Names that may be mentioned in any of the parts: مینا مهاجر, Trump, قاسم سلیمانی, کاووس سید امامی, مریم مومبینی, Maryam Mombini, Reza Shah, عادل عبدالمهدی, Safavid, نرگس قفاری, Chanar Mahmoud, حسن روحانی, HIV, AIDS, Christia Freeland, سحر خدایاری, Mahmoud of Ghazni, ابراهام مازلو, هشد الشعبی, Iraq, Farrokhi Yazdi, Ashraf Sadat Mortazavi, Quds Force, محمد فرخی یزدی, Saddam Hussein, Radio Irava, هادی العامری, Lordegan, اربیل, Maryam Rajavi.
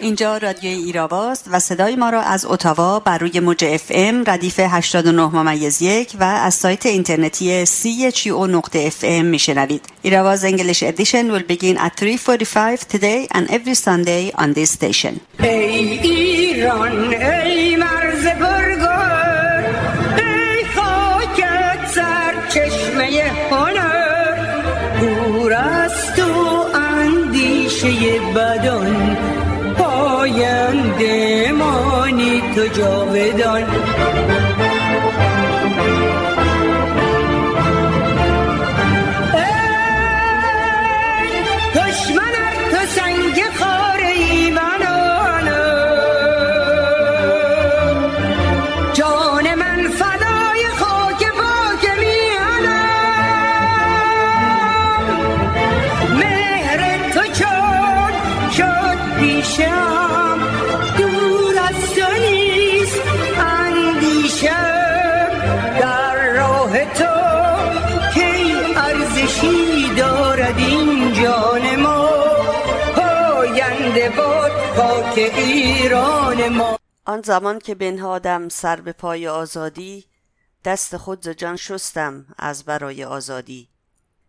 اینجا رادیو ایراواست و صدای ما را از اتاوا بر روی موج اف ام ردیف 89.1 و از سایت اینترنتی CHUO.fm میشنوید. Irava's English edition will begin at 3:45 today and every Sunday on this station. ای ایران ای مرز برگر ای خاکت سر چشمه هنر دور از تو اندیشه بدان آینده مانی تو جاودان ای دشمن تو سنگ خار ایمنانم جان من فدای خاک باک میهنم مهر تو چون شد پیشم آن زمان که بنهادم سر به پای آزادی دست خود ز جان شستم از برای آزادی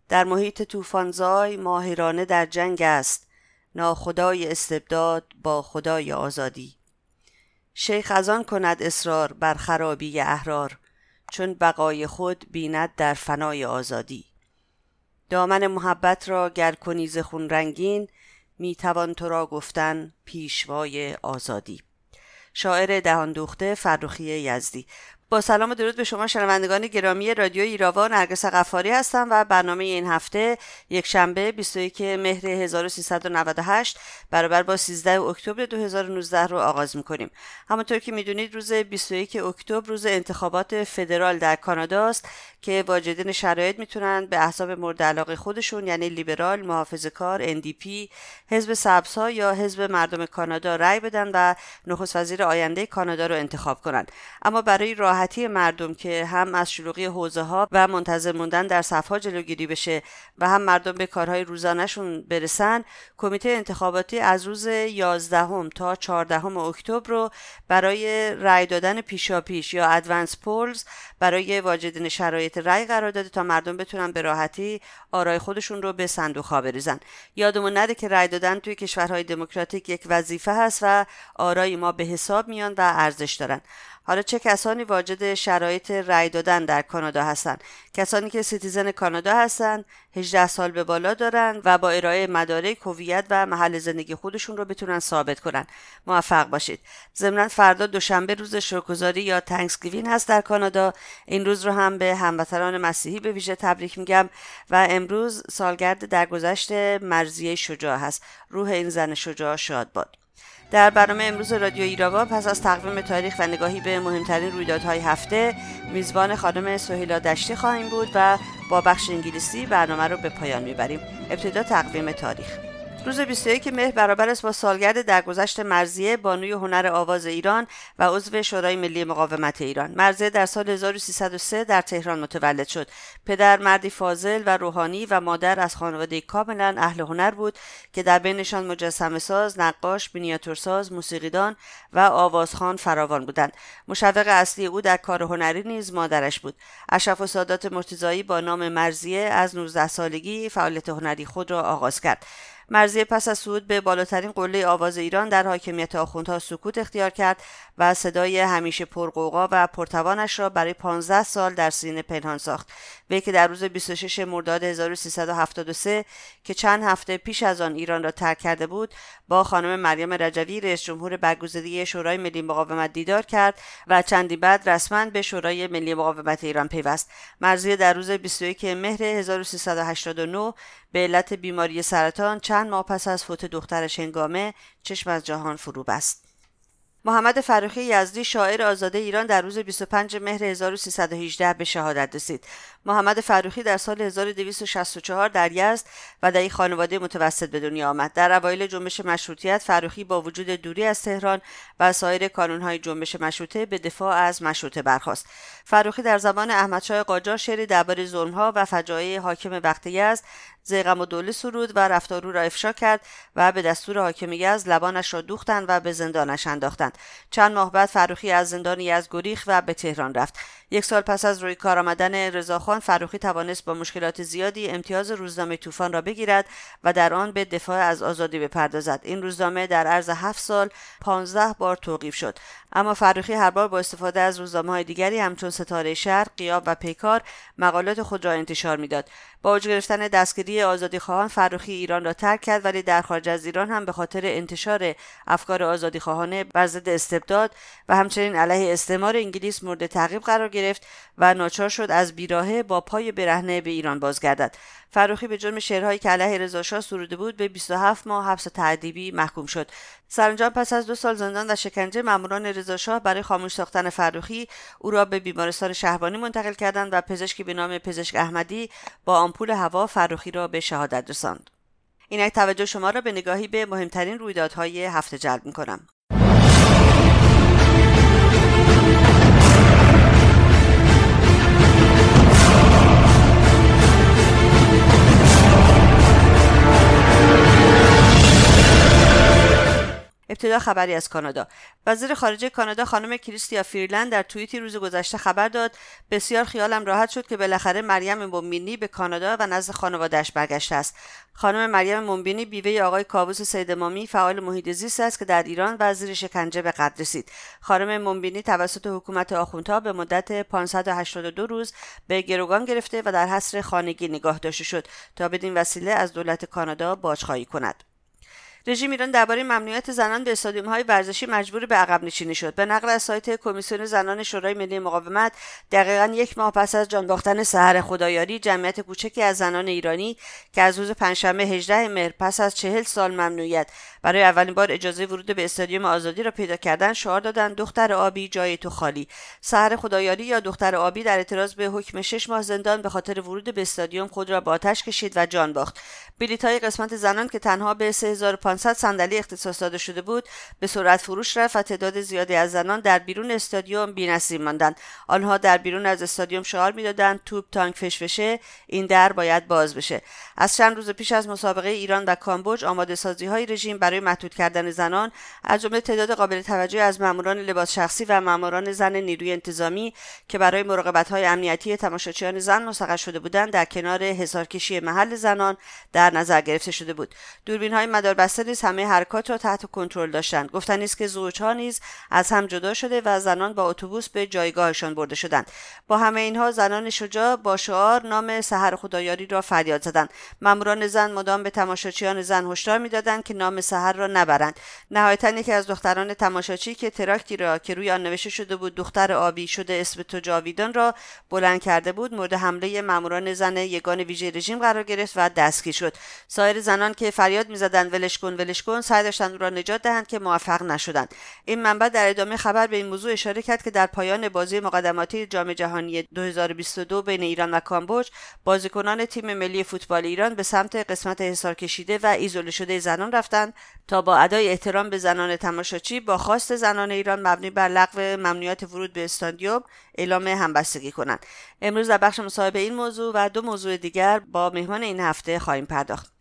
در محیط طوفان‌زای ماهرانه در جنگ است ناخدای استبداد با خدای آزادی شیخ از آن کند اصرار بر خرابی احرار چون بقای خود بیند در فنای آزادی دامن محبت را گر کنی ز خون رنگین میتوان تو را گفتن پیشوای آزادی شاعر دهان دوخته فرخی یزدی با سلام و درود به شما شنوندگان گرامی رادیو ایراوا نرگس قفاری هستم و برنامه این هفته یک شنبه 21 مهر 1398 برابر با 13 اکتبر 2019 رو آغاز می‌کنیم. همونطور که می‌دونید روز 21 اکتبر روز انتخابات فدرال در کانادا است که واجدین شرایط میتونند به احزاب مورد علاقه خودشون یعنی لیبرال، محافظه‌کار، NDP، حزب سبزها یا حزب مردم کانادا رأی بدن و نخست وزیر آینده کانادا رو انتخاب کنند. اما برای راحتی مردم که هم از شلوغی حوزه‌ها و منتظر موندن در صف‌ها جلوگیری بشه و هم مردم به کارهای روزانه‌شون برسن، کمیته انتخاباتی از روز 11 تا 14 اکتبر رو برای رأی دادن پیشاپیش یا ادوانس پولز برای واجدین شرایط رای قرار داده تا مردم بتونن به راحتی آرای خودشون رو به صندوق‌ها بریزن. یادمون نره که رای دادن توی کشورهای دموکراتیک یک وظیفه هست و آرای ما به حساب میان و ارزش دارن. حالا چه کسانی واجد شرایط رای دادن در کانادا هستند؟ کسانی که سیتیزن کانادا هستند، 18 سال به بالا دارند و با ارائه مدارک هویت و محل زندگی خودشون رو بتونن ثابت کنن. موفق باشید. ضمناً فردا دوشنبه روز شکرگزاری یا تانکسگیوین هست در کانادا. این روز رو هم به هموطنان مسیحی به ویژه تبریک میگم و امروز سالگرد درگذشت مرضیه شجاع هست. روح این زن شجاع شاد باد. در برنامه امروز رادیو ایراوا پس از تقویم تاریخ و نگاهی به مهمترین رویدادهای هفته میزبان خانم سهیلا دشتی خواهیم بود و با بخش انگلیسی برنامه رو به پایان میبریم. ابتدا تقویم تاریخ. روز 21 مهر برابر است با سالگرد درگذشت مرضیه بانوی هنر آواز ایران و عضو شورای ملی مقاومت ایران. مرضیه در سال 1303 در تهران متولد شد. پدر مردی فاضل و روحانی و مادر از خانواده کاملا اهل هنر بود که در بینشان مجسمه‌ساز، نقاش، مینیاتورساز، موسیقیدان و آوازخوان فراوان بودند. مشوق اصلی او در کار هنری نیز مادرش بود. اشرف سادات مرتضایی با نام مرضیه از 19 سالگی فعالیت هنری خود را آغاز کرد. مرضیه پس از صعود به بالاترین قله آواز ایران در حاکمیت آخوندها سکوت اختیار کرد و صدای همیشه پرغوغا و پرتوانش را برای 15 سال در سینه پنهان ساخت. وی که در روز 26 مرداد 1373 که چند هفته پیش از آن ایران را ترک کرده بود، با خانم مریم رجوی رئیس جمهور برگزیده شورای ملی مقاومت دیدار کرد و چندی بعد رسما به شورای ملی مقاومت ایران پیوست. مرضیه در روز 21 مهر 1389 به علت بیماری سرطان چند ماه پس از فوت دخترش هنگامه چشم از جهان فرو بست. محمد فرخی یزدی شاعر آزاده ایران در روز 25 مهر 1318 به شهادت رسید. محمد فرخی در سال 1264 در یزد و در یک خانواده متوسط به دنیا آمد. در اوایل جنبش مشروطیت فرخی با وجود دوری از تهران و سایر کانونهای جنبش مشروطه به دفاع از مشروطه برخاست. فرخی در زمان احمدشاه قاجار شعری درباره ظلم‌ها و فجایع حاکم وقت یزد ضیغم و دوله سرود و رفتارو را افشا کرد و به دستور حاکم یزد لبانش را دوختند و به زندانش انداختند. چند ماه بعد فرخی از زندان یزد گریخت و به تهران رفت. یک سال پس از روی کار آمدن رضاخان، فرخی توانست با مشکلات زیادی امتیاز روزنامه طوفان را بگیرد و در آن به دفاع از آزادی بپردازد. این روزنامه در عرض 7 سال 15 بار توقیف شد، اما فرخی هر بار با استفاده از روزنامه‌های دیگری همچون ستاره شهر، غیاب و پیکار مقالات خود را انتشار میداد. با اوج گرفتن دستگیری آزادیخواهان، فرخی ایران را ترک کرد، ولی در خارج از ایران هم به خاطر انتشار افکار آزادیخواهانه بر ضد استبداد و همچنین علیه استعمار انگلیس مورد تعقیب قرار گرفت و ناچار شد از بیراهه با پای برهنه به ایران بازگردد. فرخی به جرم شعرهایی که علیه رضا شاه سروده بود به 27 ماه حبس تعذیبی محکوم شد. سرانجام پس از 2 سال زندان و شکنجه، ماموران رضا شاه برای خاموش ساختن فرخی او را به بیمارستان شهربانی منتقل کردند و پزشکی به نام پزشک احمدی با آمپول هوا فرخی را به شهادت رساند. اینک توجه شما را به نگاهی به مهمترین رویدادهای هفته جلب می‌کنم. ابتدا خبری از کانادا. وزیر خارجه کانادا خانم کریستیا فریلند در توییتی روز گذشته خبر داد: بسیار خیالم راحت شد که بالاخره مریم مومبینی به کانادا و نزد خانواده‌اش برگشته است. خانم مریم مومبینی بیوه آقای کاووس سید امامی، فعال محیط زیست است که در ایران وزیر شکنجه به قدر رسید. خانم مومبینی توسط حکومت آخوندها به مدت 582 روز به گروگان گرفته و در حصر خانگی نگاه داشته شد تا بدین وسیله از دولت کانادا باج‌خواهی کند. رژیم ایران درباره ممنوعیت زنان به استادیوم‌های ورزشی مجبور به عقب نشینی شد. به نقل از سایت کمیسیون زنان شورای ملی مقاومت، دقیقاً 1 ماه پس از جان باختن سحر خدایاری، جمعیت کوچکی از زنان ایرانی که از روز پنجشنبه 18 مهر پس از 40 سال ممنوعیت برای اولین بار اجازه ورود به استادیوم آزادی را پیدا کردند، شعار دادند: دختر آبی جای تو خالی. سحر خدایاری یا دختر آبی در اعتراض به حکم 6 ماه زندان به خاطر ورود به استادیوم خود را به آتش کشید و جان باخت. بلیط‌های قسمت زنان که تنها به 3500 صندلی اختصاص داده شده بود، به سرعت فروش رفت و تعداد زیادی از زنان در بیرون استادیوم بی‌نصیب ماندند. آنها در بیرون از استادیوم شعار می‌دادند: توپ تانک فشفشه، این در باید باز بشه. از چند روز پیش از مسابقه ایران و کامبوج، آماده‌سازی‌های رژیم برای محدود کردن زنان، از جمله تعداد قابل توجهی از ماموران لباس شخصی و ماموران زن نیروی انتظامی که برای مراقبت‌های امنیتی تماشاچیان زن مستقر شده بودند، در کنار حصارکشی محل زنان در نظر گرفته شده بود. دوربین‌های مداربسته نیز همه حرکات را تحت کنترل داشتند. گفتنی است که زوج‌ها نیز از هم جدا شده و زنان با اتوبوس به جایگاهشان برده شدند. با همه اینها، زنان شجاع با شعار نام سحر خدایاری را فریاد زدند. ماموران زن مدام به تماشاچیان زن هشدار می‌دادند که نام سحر را نبرند. نهایتاً یکی از دختران تماشاچی که تراکتی را که روی آن نوشته شده بود دختر آبی شده اسم تو جاویدان را بلند کرده بود، مورد حمله ماموران زن یگان ویژه رژیم قرار گرفت و دستگیر شد. سایر زنان که فریاد می‌زدند ولش کن ولش کن، سعی داشتند او را نجات دهند که موفق نشدند. این منبع در ادامه خبر به این موضوع اشاره کرد که در پایان بازی مقدماتی جام جهانی 2022 بین ایران و کامبوج، بازیکنان تیم ملی فوتبال ایران به سمت قسمت حصار کشیده و ایزوله شده زنان رفتند تا با ادای احترام به زنان تماشاچی با خواست زنان ایران مبنی بر لغو ممنوعیت ورود به استادیوم اعلام همبستگی کنند. امروز در بخش مصاحبه این موضوع و 2 موضوع دیگر با مهمان این هفته خواهیم پرداخت.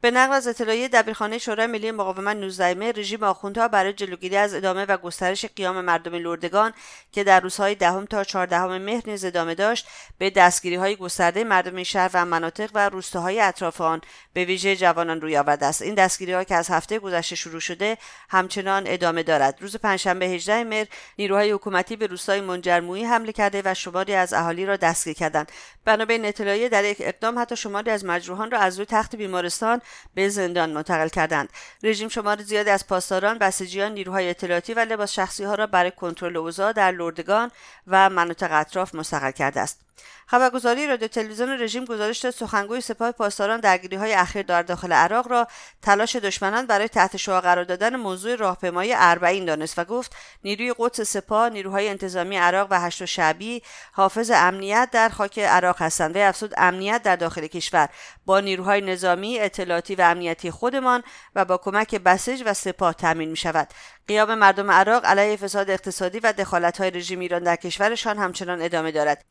به نقل از اطلاعیه دبیرخانه شورای ملی مقاومت 19 مه، رژیم آخوندها برای جلوگیری از ادامه و گسترش قیام مردم لردگان که در روزهای 10 تا 14 مهر نیز ادامه داشت، به دستگیری‌های گسترده مردم شهر و مناطق و روستاهای اطراف آن به ویژه جوانان روی آورده است. این دستگیری‌ها که از هفته گذشته شروع شده همچنان ادامه دارد. روز پنجشنبه 18 مهر، نیروهای حکومتی به روستای منجرمویی حمله کرده و شماری از اهالی را دستگیر کردند. بنا به اطلاعیه، در یک اقدام حتی شماری از مجروحان را از روی تخت بیمارستان به زندان منتقل کردند. رژیم شمار زیادی از پاسداران، بسیجیان، نیروهای اطلاعاتی و لباس شخصی ها را برای کنترل اوضاع در لردگان و مناطق اطراف مستقر کرده است. خبرگزاری رادیو تلویزیون رژیم گزارش داد: سخنگوی سپاه پاسداران درگیری‌های اخیر در داخل عراق را تلاش دشمنان برای تحت شعاع قرار دادن موضوع راهپیمایی اربعین دانست و گفت نیروی قدس سپاه، نیروهای انتظامی عراق و هشد الشعبی حافظ امنیت در خاک عراق هستند. و افزود: امنیت در داخل کشور با نیروهای نظامی، اطلاعاتی و امنیتی خودمان و با کمک بسیج و سپاه تامین می‌شود. قیام مردم عراق علیه فساد اقتصادی و دخالت‌های رژیم ایران در کشورشان همچنان ادامه دارد.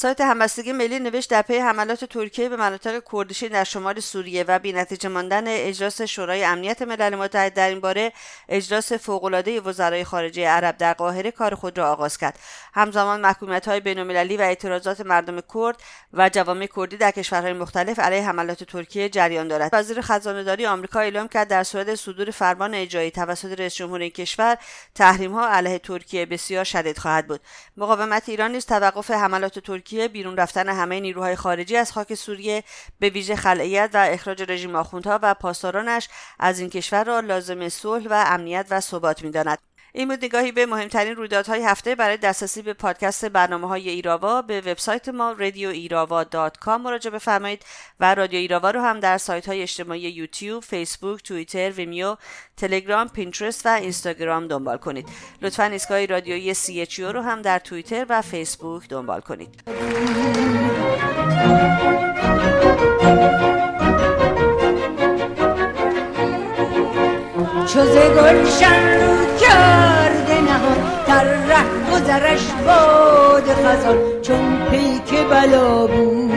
سایت همبستگی ملی نوشت در پی حملات ترکیه به مناطق کردشی در شمال سوریه و بی‌نتیجه ماندن اجلاس شورای امنیت ملل متحد در این باره، اجلاس فوق‌العاده وزرای خارجه عرب در قاهره کار خود را آغاز کرد. همزمان محکومیت‌های بین‌المللی و اعتراضات مردم کرد و جوامع کردی در کشورهای مختلف علیه حملات ترکیه جریان دارد. وزیر خزانه‌داری آمریکا اعلام کرد در صورت صدور فرمان اجرایی توسط رئیس جمهور این کشور، تحریم‌ها علیه ترکیه بسیار شدید خواهد بود. مقاومت ایران نیز توقف حملات ترکیه، بیرون رفتن همه نیروهای خارجی از خاک سوریه به ویژه خلعیت و اخراج رژیم آخوندها و پاسدارانش از این کشور را لازم صلح و امنیت و ثبات می‌داند. این بود نگاهی به مهمترین رویدادهای هفته. برای دسترسی به پادکست برنامه‌های ایراوا به وبسایت ما radioirava.com مراجعه بفرمایید و رادیو ایراوا رو هم در سایت‌های اجتماعی یوتیوب، فیسبوک، توییتر، ویمیو، تلگرام، پینترست و اینستاگرام دنبال کنید. لطفاً ایستگاه رادیویی CHUO رو هم در توییتر و فیسبوک دنبال کنید. چوزه گلشن رو کرده نهان، در ره گذرش باد خزان، چون پیک بلا بود.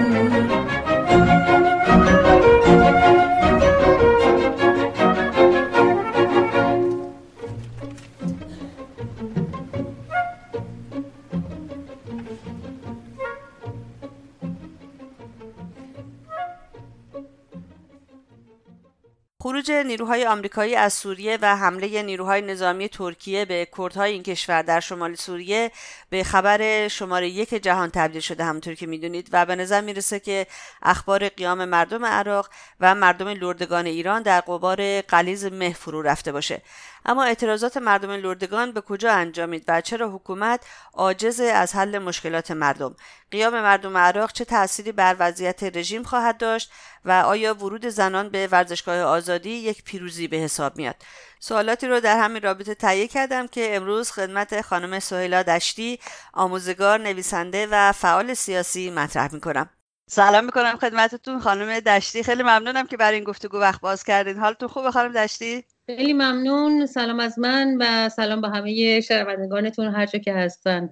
خروج نیروهای آمریکایی از سوریه و حمله نیروهای نظامی ترکیه به کردهای این کشور در شمال سوریه به خبر شماره 1 جهان تبدیل شده، همونطور که میدونید، و به نظر میرسه که اخبار قیام مردم عراق و مردم لردگان ایران در غبار غلیظ مه فرو رفته باشه. اما اعتراضات مردم لردگان به کجا انجامید و چرا حکومت عاجز از حل مشکلات مردم؟ قیام مردم عراق چه تأثیری بر وضعیت رژیم خواهد داشت و آیا ورود زنان به ورزشگاه آزادی یک پیروزی به حساب میاد؟ سوالاتی رو در همین رابطه تهیه کردم که امروز خدمت خانم سهیلا دشتی، آموزگار، نویسنده و فعال سیاسی مطرح میکنم. سلام میکنم خدمتتون خانم دشتی، خیلی ممنونم که برای این گفتگو وقت باز کردین. حالتون خوبه خانم دشتی؟ خیلی ممنون. سلام از من و سلام با همه شنوندگانتون هر جا که هستن.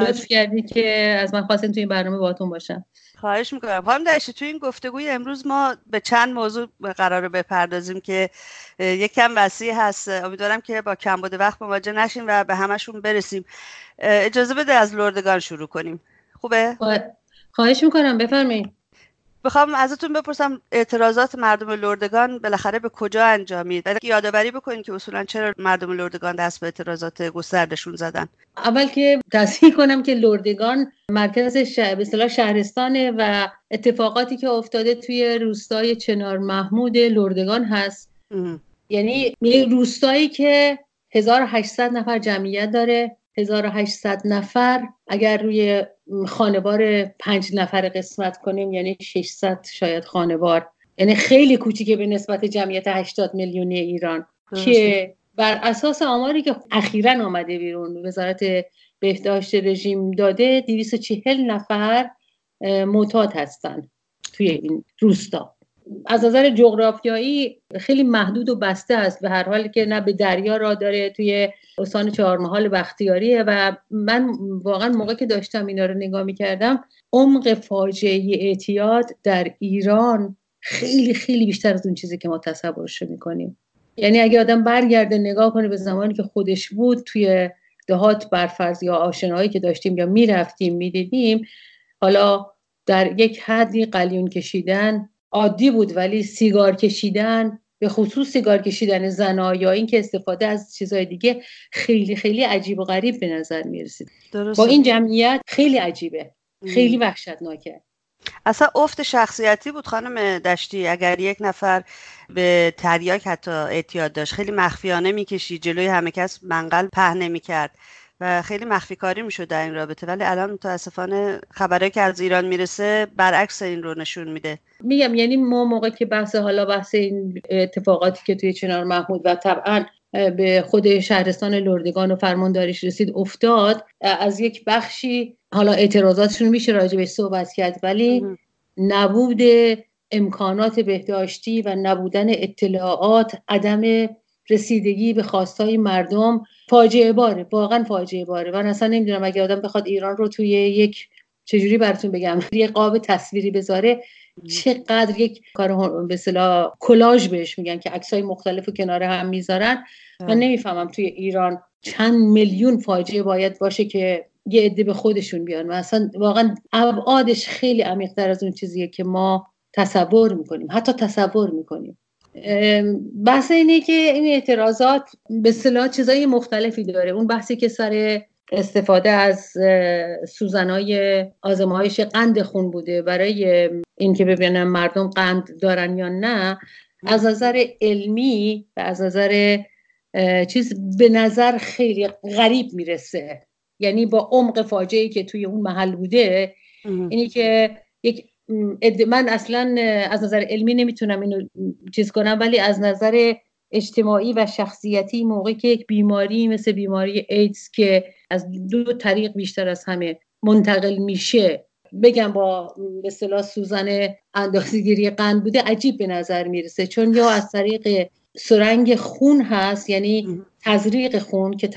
لطف کردین که از من خواستین تو این برنامه باهاتون باشم. خواهش میکنم. خانم دشتی، تو این گفتگوی امروز ما به چند موضوع قراره بپردازیم که یک کم وسیع هست. امیدوارم که با کمبود وقت مواجه نشیم و به همشون برسیم. اجازه بده از لردگان شروع کنیم. خوبه؟ خواهش میکنم، بفرمایید. میخوام ازتون بپرسم اعتراضات مردم لردگان بالاخره به کجا انجامید؟ ولی یادآوری بکنید که اصولا چرا مردم لردگان دست به اعتراضات گسترده‌شون زدن. اول که تصحیح کنم که لردگان مرکز به اصطلاح شهرستانه و اتفاقاتی که افتاده توی روستای چنار محمود لردگان هست. یعنی یه روستایی که 1800 نفر جمعیت داره، 1800 نفر اگر روی خانوار 5 نفر قسمت کنیم یعنی 600 شاید خانوار، یعنی خیلی کوچیکه به نسبت جمعیت 80 میلیونی ایران که بر اساس آماری که اخیراً آمده بیرون وزارت بهداشت رژیم داده 240 نفر معتاد هستن توی این روستا. از نظر جغرافیایی خیلی محدود و بسته است، به هر حال که نه به دریا راه داره، توی استان چهارمحال بختیاریه و من واقعا موقع که داشتم اینا رو نگاه می‌کردم عمق فاجعه اعتیاد در ایران خیلی خیلی بیشتر از اون چیزی که ما تصورش می‌کنیم. یعنی اگه آدم برگرده نگاه کنه به زمانی که خودش بود توی دهات برفرض یا آشنایی که داشتیم یا می‌رفتیم می‌دیدیم، حالا در یک حدی قلیون کشیدن عادی بود ولی سیگار کشیدن، به خصوص سیگار کشیدن زن‌ها یا این که استفاده از چیزهای دیگه خیلی خیلی عجیب و غریب به نظر می‌رسید. با این جمعیت خیلی عجیبه، خیلی وحشتناکه. اصلا افت شخصیتی بود خانم دشتی. اگر یک نفر به تریاک حتی اعتیاد داشت خیلی مخفیانه می‌کشید، جلوی همه کس منقل پهنه می‌کرد و خیلی مخفی کاری میشد در این رابطه، ولی الان متاسفانه خبرایی که از ایران میرسه برعکس این رو نشون میده. میگم یعنی ما موقع که بحث این اتفاقاتی که توی چنار محمود و طبعا به خود شهرستان لردگان و فرمانداریش رسید افتاد، از یک بخشی حالا اعتراضاتشون میشه راجبش صحبت کرد، ولی نبود امکانات بهداشتی و نبودن اطلاعات، عدم رسیدگی به خواستهای مردم فاجعه باره، واقعا فاجعه باره. من اصلا نمیدونم اگه آدم بخواد ایران رو توی یک چجوری براتون بگم یه قاب تصویری بذاره چقدر یک کار به اصطلاح کلاژ بهش میگن که عکسای مختلفو کنار هم میذارن. من نمیفهمم توی ایران چند میلیون فاجعه باید باشه که یه عده به خودشون بیان و اصلا واقعا ابعادش خیلی عمیق‌تر از اون چیزیه که ما تصور میکنیم حتی تصور میکنیم. بحث اینه که این اعتراضات به اصطلاح چیزای مختلفی داره. اون بحثی که سر استفاده از سوزن‌های آزمایش قند خون بوده برای اینکه ببینن مردم قند دارن یا نه، از نظر علمی و از نظر چیز به نظر خیلی غریب میرسه، یعنی با عمق فاجعه‌ای که توی اون محل بوده. اینی که یک من اصلا از نظر علمی نمیتونم اینو چیز کنم، ولی از نظر اجتماعی و شخصیتی موقعی که یک بیماری مثل بیماری ایدز که از دو طریق بیشتر از همه منتقل میشه بگم با به اصطلاح سوزن اندازه‌گیری قند بوده عجیب به نظر میرسه، چون یا از طریق سرنگ خون هست یعنی تزریق خون که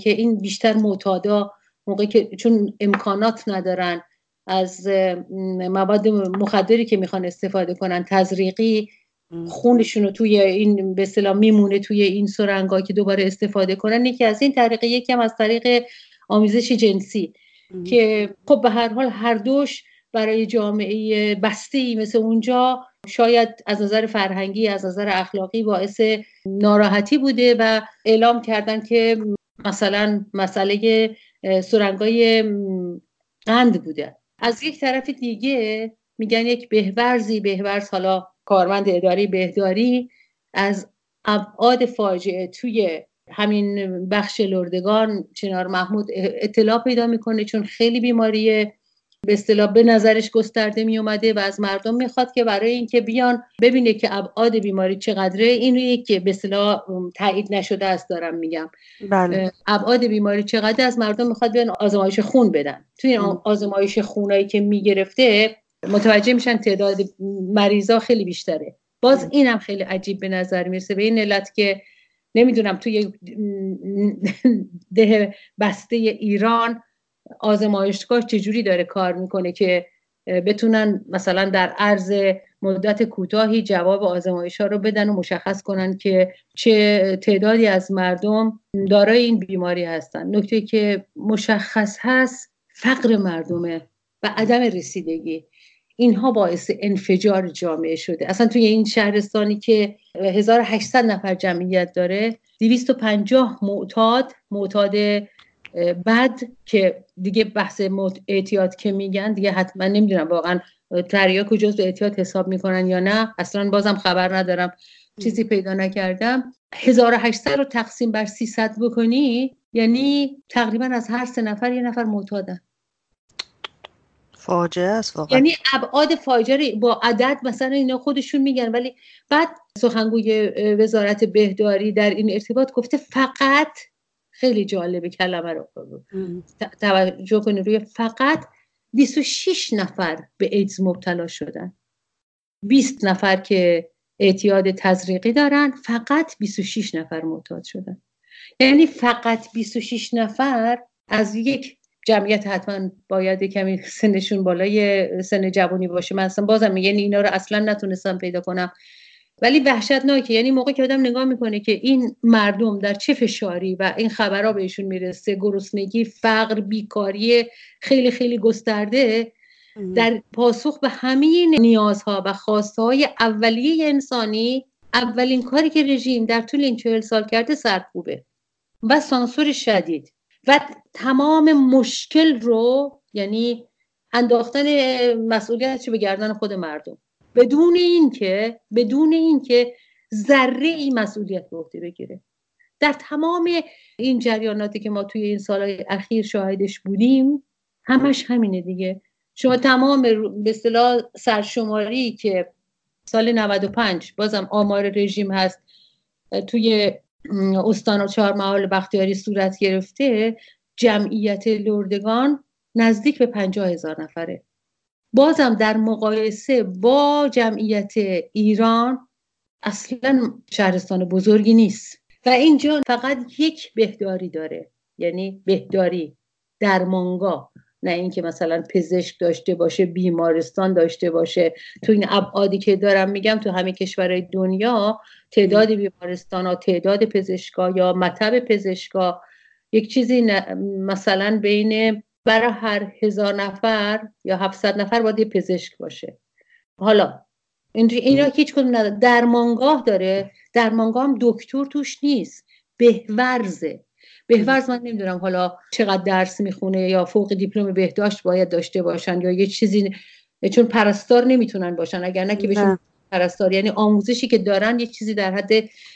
که این بیشتر معتادا موقعی که چون امکانات ندارن از مواد مخدری که میخوان استفاده کنن تزریقی خونشون رو توی این به اصطلاح میمونه توی این سرنگا که دوباره استفاده کنن، یکی از این طریقه، یکی هم از طریق آمیزش جنسی که خب به هر حال هر دوش برای جامعه بسته‌ای مثل اونجا شاید از نظر فرهنگی از نظر اخلاقی باعث ناراحتی بوده و اعلام کردن که مثلا مسئله سرنگای قند بوده. از یک طرف دیگه میگن یک بهبرز حالا کارمند اداری بهداری از ابعاد فاجعه توی همین بخش لردگان چنار محمود اطلاع پیدا میکنه، چون خیلی بیماری به اصطلاح به نظرش گسترده می اومده و از مردم میخواد که برای اینکه بیان ببینه که ابعاد بیماری چقدره. این روی که به اصطلاح تایید نشده است دارم میگم، بله. ابعاد بیماری چقدره از مردم میخواد بیان آزمایش خون بدن. توی آزمایش خونایی که میگرفته متوجه میشن تعداد مریضا خیلی بیشتره. باز اینم خیلی عجیب به نظر میرسه به این علت که نمیدونم توی ده بسته ایران آزمایشگاه چجوری داره کار میکنه که بتونن مثلا در عرض مدت کوتاهی جواب آزمایش‌ها رو بدن و مشخص کنن که چه تعدادی از مردم دارای این بیماری هستن. نکته که مشخص هست فقر مردمه و عدم رسیدگی. اینها باعث انفجار جامعه شده. اصلا توی این شهرستانی که 1800 نفر جمعیت داره 250 معتاد بعد که دیگه بحث اعتیاد که میگن دیگه حتما نمیدونم واقعا تریاک رو جزو اعتیاد حساب میکنن یا نه، اصلا بازم خبر ندارم، چیزی پیدا نکردم. 1800 رو تقسیم بر 300 بکنی یعنی تقریبا از هر 3 نفر 1 نفر معتادن. فاجعه است واقعا، یعنی ابعاد فاجعه با عدد مثلا اینا خودشون میگن. ولی بعد سخنگوی وزارت بهداری در این ارتباط گفته فقط، خیلی جالبه کلمه رو توجه کنید روی فقط، 26 نفر به ایدز مبتلا شدن، 20 نفر که اعتیاد تزریقی دارن، فقط 26 نفر معتاد شدن. یعنی فقط 26 نفر از یک جمعیت حتما باید کمی سنشون بالای سن جوانی باشه. من اصلا بازم یعنی اینا رو اصلا نتونستم پیدا کنم، ولی وحشتناکه. یعنی موقعی که آدم نگاه میکنه که این مردم در چه فشاری و این خبرها بهشون میرسه، گرسنگی، فقر، بیکاری خیلی خیلی گسترده در پاسخ به همین نیازها و خواستهای اولیه انسانی، اولین کاری که رژیم در طول این 40 سال کرده سرکوبه و سانسور شدید و تمام مشکل رو یعنی انداختن مسئولیتش به گردن خود مردم بدون اینکه ذره‌ای مسئولیت به عهده بگیره. در تمام این جریاناتی که ما توی این سالهای اخیر شاهدش بودیم همش همینه دیگه. شما تمام به اصطلاح سرشماری که سال 95 بازم آمار رژیم هست توی استان و 4 محل بختیاری صورت گرفته، جمعیت لردگان نزدیک به 50,000 نفره. بازم در مقایسه با جمعیت ایران اصلا شهرستان بزرگی نیست و اینجا فقط یک بهداری داره، یعنی بهداری درمانگاه نه اینکه مثلا پزشک داشته باشه، بیمارستان داشته باشه. تو این ابعادی که دارم میگم تو همه کشورهای دنیا تعداد بیمارستان ها، تعداد پزشکا یا مطب پزشکا یک چیزی مثلا بین برای هر 1000 نفر یا 700 نفر باید یه پزشک باشه. حالا این را هیچ کدوم نداره. درمانگاه داره، درمانگاه هم دکتر توش نیست، بهورزه. من نمیدونم حالا چقدر درس میخونه یا فوق دیپلم بهداشت باید داشته باشن یا یه چیزی، چون پرستار نمیتونن باشن، اگر نه که بهشون پرستار، یعنی آموزشی که دارن یه چیزی در حد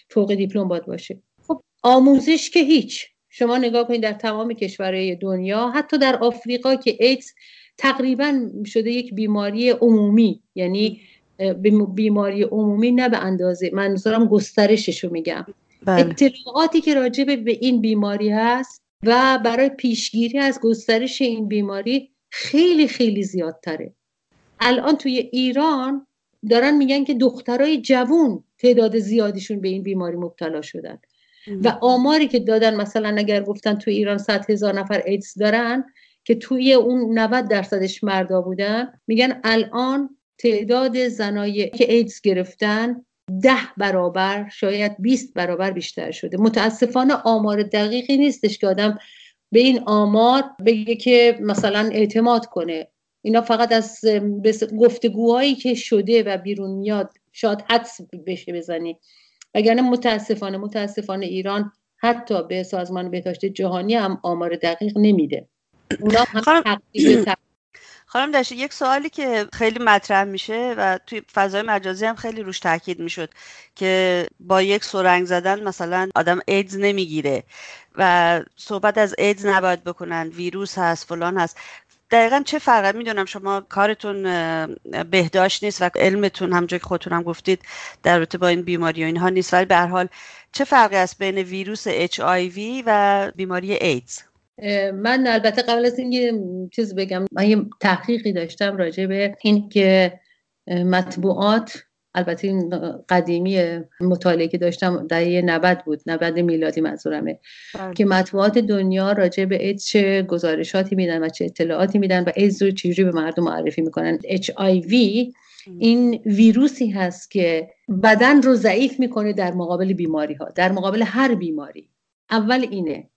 فوق دیپلم باید باشه. خب آموزش که هیچ. شما نگاه کنید در تمام کشورهای دنیا، حتی در آفریقا که ایدز تقریبا شده یک بیماری عمومی، یعنی بیماری عمومی نه به اندازه، منظورم گسترششو میگم، اطلاعاتی که راجع به این بیماری هست و برای پیشگیری از گسترش این بیماری خیلی خیلی زیادتره. الان توی ایران دارن میگن که دخترای جوون تعداد زیادیشون به این بیماری مبتلا شدن و آماری که دادن مثلا اگر گفتن تو ایران 100,000 نفر ایدز دارن که توی اون 90% مردا بودن، میگن الان تعداد زنایی که ایدز گرفتن 10 برابر شاید 20 برابر بیشتر شده. متاسفانه آمار دقیقی نیستش که آدم به این آمار بگه که مثلا اعتماد کنه. اینا فقط از گفتگوهایی که شده و بیرون میاد شاید حدس بشه بزنی، وگرنه متاسفانه ایران حتی به سازمان بهداشت جهانی هم آمار دقیق نمیده. اونا هم تقریبا. خانم داشتی یک سوالی که خیلی مطرح میشه و توی فضای مجازی هم خیلی روش تاکید میشد که با یک سرنگ زدن مثلا آدم ایدز نمیگیره و صحبت از ایدز نباید بکنن، ویروس هست، فلان هست. دقیقاً چه فرقی؟ میدونم شما کارتون بهداشت نیست و علمتون همونجوری که خودتون هم گفتید در رابطه با این بیماری و اینها نیست، ولی به هر حال چه فرقی است بین ویروس HIV و بیماری ایدز؟ من البته قبل از این یه چیز بگم، من یه تحقیقی داشتم راجع به این که مطبوعات، البته این قدیمی مطالعه که داشتم دهه 90 بود، 90 میلادی منظورمه، که مطبوعات دنیا راجع به ایدز چه گزارشاتی میدن و چه اطلاعاتی میدن و ایدز رو چجوری به مردم معرفی میکنن. HIV این ویروسی هست که بدن رو ضعیف میکنه در مقابل بیماری ها، در مقابل هر بیماری. اول اینه،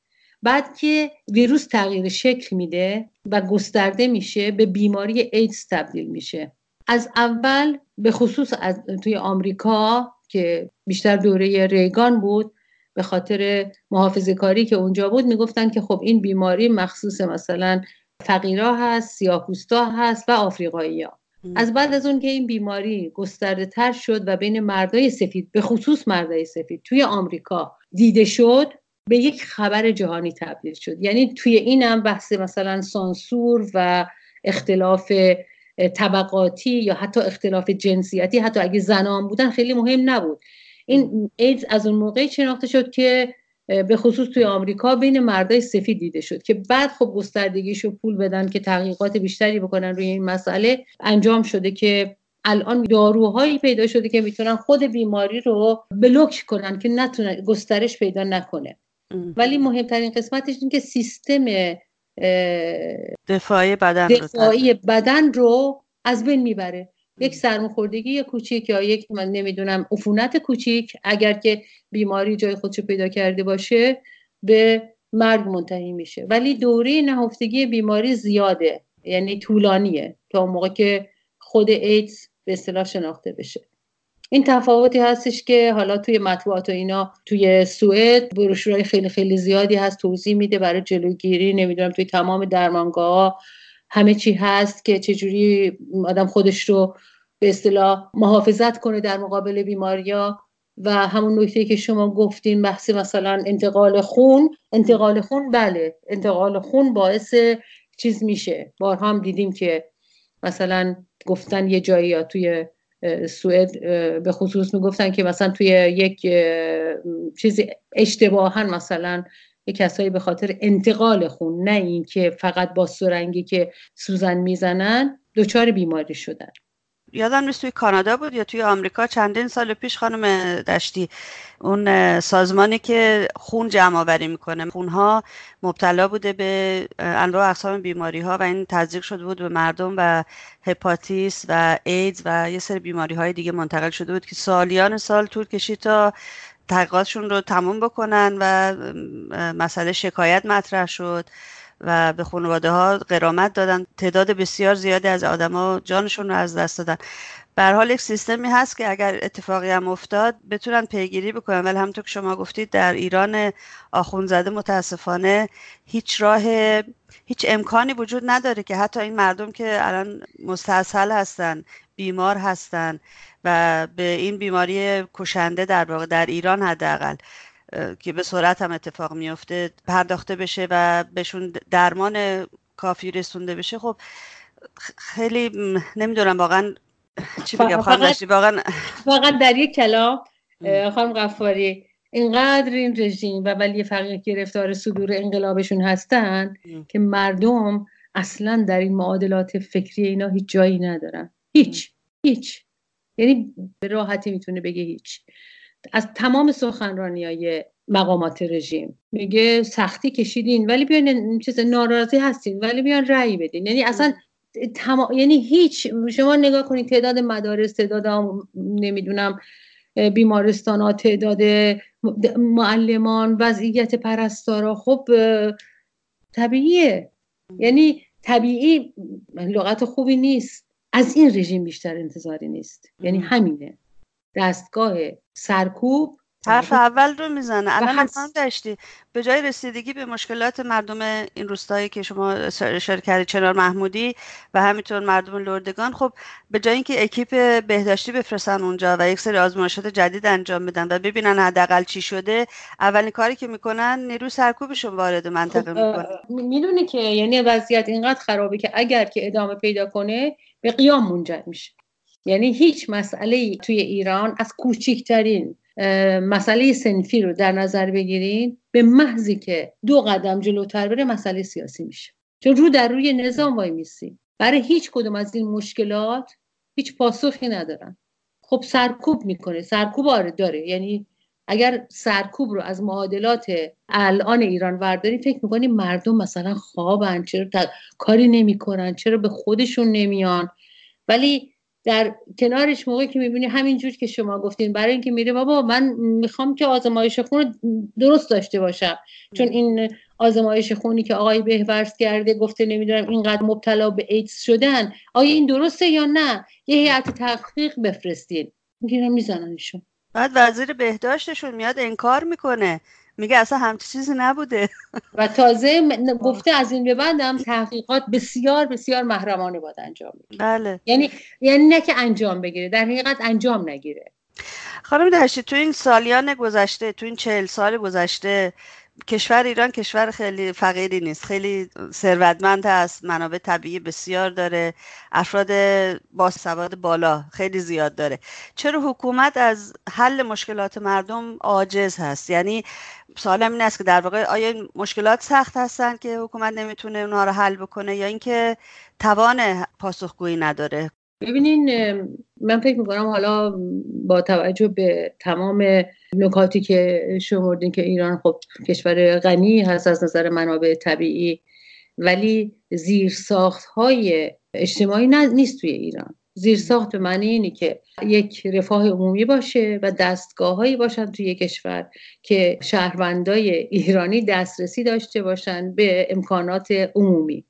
بعد که ویروس تغییر شکل میده و گسترده میشه به بیماری ایدز تبدیل میشه. از اول به خصوص از توی آمریکا که بیشتر دوره ریگان بود، به خاطر محافظه کاری که اونجا بود، میگفتن که خب این بیماری مخصوص مثلا فقیرها هست، سیاه‌پوستا هست و آفریقایی‌ها. از بعد از اون که این بیماری گسترده تر شد و بین مردای سفید، به خصوص مردای سفید توی آمریکا دیده شد، به یک خبر جهانی تبدیل شد. یعنی توی این هم بحث مثلا سانسور و اختلاف طبقاتی یا حتی اختلاف جنسیتی، حتی اگه زنان بودن، خیلی مهم نبود. این ایدز از اون موقعی شناخته شد که به خصوص توی آمریکا بین مردای سفید دیده شد، که بعد خب گستردگیشو پول بدن که تحقیقات بیشتری بکنن روی این مسئله، انجام شده که الان داروهایی پیدا شده که میتونن خود بیماری رو بلوک کنن که نتونه گسترش پیدا نکنه. ولی مهمترین قسمتش این که سیستم دفاعی بدن رو از بین میبره. یک سرماخوردگی کوچیک یا یک من نمیدونم عفونت کوچیک اگر که بیماری جای خودشو پیدا کرده باشه به مرگ منتهی میشه. ولی دوره نهفتگی بیماری زیاده، یعنی طولانیه تا اون موقع که خود ایدز به اصطلاح شناخته بشه. این تفاوتی هستش که حالا توی مطبوعات و اینا توی سوئد بروشورای خیلی خیلی زیادی هست، توضیح میده برای جلوگیری، نمیدونم توی تمام درمانگاه‌ها همه چی هست که چجوری آدم خودش رو به اصطلاح محافظت کنه در مقابل بیماری‌ها. و همون نکته‌ای که شما گفتین بحث مثلا انتقال خون، بله انتقال خون باعث چیز میشه. بارها هم دیدیم که مثلا گفتن یه جایی یا توی سوئد به خصوص میگفتن که مثلا توی یک چیزی اشتباهاً مثلا یک کسایی به خاطر انتقال خون، نه این که فقط با سرنگی که سوزن میزنن، دچار بیماری شدن. یادم نیست توی کانادا بود یا توی آمریکا چندین سال پیش خانم دشتی اون سازمانی که خون جمع آوری میکنه خونها مبتلا بوده به انواع اقسام بیماری ها و این تزریق شده بود به مردم و هپاتیس و ایدز و یه سری بیماری های دیگه منتقل شده بود که سالیان سال طول کشید تا تحقیقاتشون رو تموم بکنن و مسئله شکایت مطرح شد و به خانواده ها غرامت دادن، تعداد بسیار زیادی از آدم ها جانشون رو از دست دادن. به هر حال یک سیستمی هست که اگر اتفاقی هم افتاد بتونن پیگیری بکنن، ولی همونطور که شما گفتید در ایران آخوندزاده متاسفانه هیچ امکانی وجود نداره که حتی این مردم که الان مستحصل هستن، بیمار هستن و به این بیماری کشنده در واقع در ایران حداقل که به سرعت هم اتفاق میفته پرداخته بشه و بهشون درمان کافی رسونده بشه. خب خیلی نمیدونم واقعا چی بگم خانم دشتی، واقعا در یک کلام خانم غفاری اینقدر این رژیم و ولی فقیه گرفتار صدور انقلابشون هستن که مردم اصلا در این معادلات فکری اینا هیچ جایی ندارن، هیچ یعنی به راحتی میتونه بگه هیچ. از تمام سخنرانی‌های مقامات رژیم میگه سختی کشیدین ولی بیان چیز ناراضی هستین ولی بیان رأی بدین، یعنی اصلا یعنی هیچ. شما نگاه کنید تعداد مدارس، تعداد نمیدونم بیمارستان‌ها، تعداد معلمان، وضعیت پرستارا، خب طبیعیه، یعنی طبیعی لغت خوبی نیست. از این رژیم بیشتر انتظاری نیست، یعنی همینه دستگاه سرکوب حرف اول رو میزنه. الان هم داشتی به جای رسیدگی به مشکلات مردم این روستایی که شما اشاره کردید چنار محمودی و همینطور مردم لردگان، خب به جای اینکه اکیپ بهداشتی بفرستن اونجا و یک سری آزمایشات جدید انجام بدن و ببینن حداقل چی شده، اولین کاری که میکنن نیرو سرکوبشون وارد منطقه میکنن. میدونی که یعنی وضعیت اینقدر خرابه که اگر که ادامه پیدا کنه به قیام منجر میشه. یعنی هیچ مسئله‌ای توی ایران از کوچکترین مسئله صنفی رو در نظر بگیرین، به محضی که دو قدم جلوتر بره مسئله سیاسی میشه، چون رو در روی نظام وای میسیم. برای هیچ کدوم از این مشکلات هیچ پاسخی ندارن. خب سرکوب میکنه، سرکوب آره داره، یعنی اگر سرکوب رو از معادلات الان ایران برداری فکر میکنی مردم مثلا خوابن، چرا کاری نمیکنن، چرا به خودشون نمیان، ولی در کنارش موقعی که میبینی همینجور که شما گفتین برای اینکه میره بابا من میخوام که آزمایش خون درست داشته باشم، چون این آزمایش خونی که آقای بهورس کرده گفته نمیدونم اینقدر مبتلا به ایدز شدن آیا این درسته یا نه، یه هیئت تحقیق بفرستین، میگیرن میزننشون. بعد وزیر بهداشتشون میاد انکار میکنه، میگه اصلا همچین چیزی نبوده و تازه گفته از این به بعد هم تحقیقات بسیار بسیار محرمانه باید انجام بگیره. بله. یعنی نه که انجام بگیره، در حقیقت انجام نگیره. خانم دهشتی تو این سالیان گذشته، تو این 40 سال گذشته کشور ایران کشور خیلی فقیری نیست، خیلی ثروتمند است، منابع طبیعی بسیار داره، افراد با سواد بالا خیلی زیاد داره. چرا حکومت از حل مشکلات مردم عاجز هست؟ یعنی سوالم این است که در واقع آیا این مشکلات سخت هستن که حکومت نمیتونه اونها رو حل بکنه یا اینکه توان پاسخگویی نداره؟ ببینین من فکر میکنم حالا با توجه به تمام نکاتی که شمردین که ایران خب کشور غنی هست از نظر منابع طبیعی ولی زیرساخت‌های اجتماعی نیست توی ایران. زیرساخت به معنی اینه که یک رفاه عمومی باشه و دستگاه‌هایی باشن توی کشور که شهروندای ایرانی دسترسی داشته باشن به امکانات عمومی.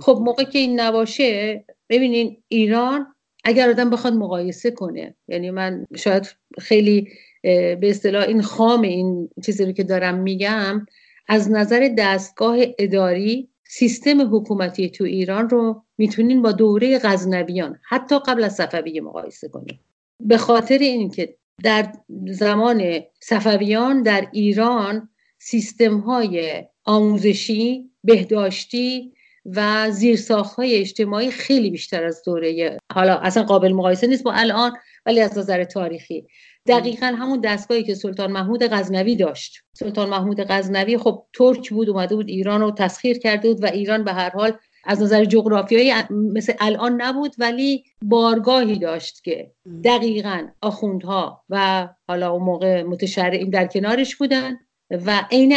خب موقعی که این نباشه ببینین ایران اگر آدم بخواد مقایسه کنه، یعنی من شاید خیلی به اصطلاح این خام این چیزی رو که دارم میگم از نظر دستگاه اداری سیستم حکومتی تو ایران رو میتونین با دوره غزنویان حتی قبل از صفویه مقایسه کنین، به خاطر اینکه در زمان صفویان در ایران سیستم‌های آموزشی، بهداشتی و زیرساخت‌های اجتماعی خیلی بیشتر از دوره، حالا اصلا قابل مقایسه نیست با الان ولی از نظر تاریخی دقیقاً همون دستگاهی که سلطان محمود غزنوی داشت. سلطان محمود غزنوی خب ترک بود، اومده بود ایران رو تسخیر کرده بود و ایران به هر حال از نظر جغرافیایی مثل الان نبود ولی بارگاهی داشت که دقیقاً آخوندها و حالا اون موقع متشرعین در کنارش بودن و عین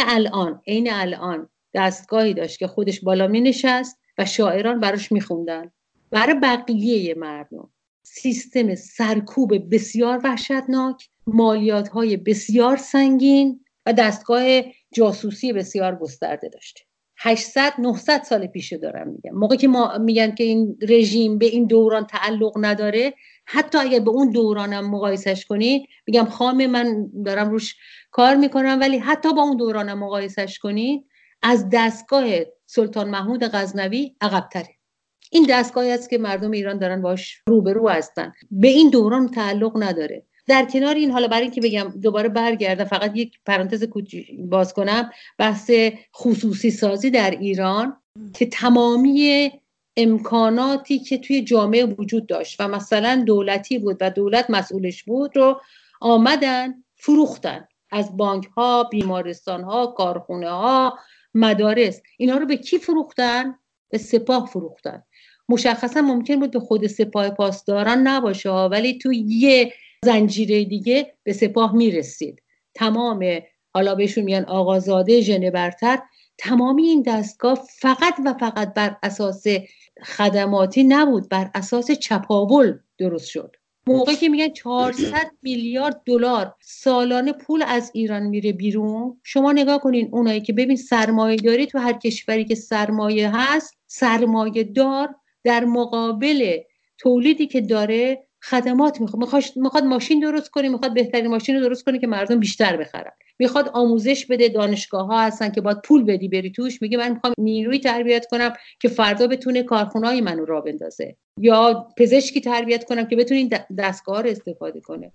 الان دستگاهی داشت که خودش بالا می نشست و شاعران براش می خوندن. برای بقیه مردم سیستم سرکوب بسیار وحشتناک، مالیات‌های بسیار سنگین و دستگاه جاسوسی بسیار گسترده داشته. 800-900 سال پیشو دارم میگم. موقعی که ما میگن که این رژیم به این دوران تعلق نداره، حتی اگر به اون دورانم مقایسش کنی، میگم خامه من دارم روش کار میکنم، ولی حتی با اون دورانم مقایسش کنی، از دستگاه سلطان محمود غزنوی عقب‌تره. این دستگاهی است که مردم ایران دارن باش روبرو هستن، به این دوران تعلق نداره. در کنار این، حالا برای این که بگم دوباره برگردم، فقط یک پرانتز کوچیک باز کنم، بحث خصوصی سازی در ایران که تمامی امکاناتی که توی جامعه وجود داشت و مثلا دولتی بود و دولت مسئولش بود رو آمدن فروختن، از بانک ها، بیمارستان ها، کارخونه ها، مدارس. اینا رو به کی فروختن؟ به سپاه فروختن. مشخصا ممکن بود به خود سپاه پاسداران نباشه، ولی تو یه زنجیره دیگه به سپاه میرسید. تمام، حالا بهشون میگن آقازاده، ژن برتر، تمامی این دستگاه فقط و فقط بر اساس خدماتی نبود، بر اساس چپاول درست شد. موقعی که میگن 400 میلیارد دلار سالانه پول از ایران میره بیرون، شما نگاه کنین اونایی که ببین سرمایه داری تو هر کشوری که سرمایه هست، سرمایه دار در مقابل تولیدی که داره خدمات میخواد ماشین درست کنه، میخواد بهترین ماشین رو درست کنه که مردم بیشتر بخرن، میخواد آموزش بده، دانشگاه ها هستن که باید پول بدی بری توش، میگه من میخوام نیروی تربیت کنم که فردا بتونه کارخونه‌های منو راه بندازه، یا پزشکی تربیت کنم که بتونین دستگاه رو استفاده کنه.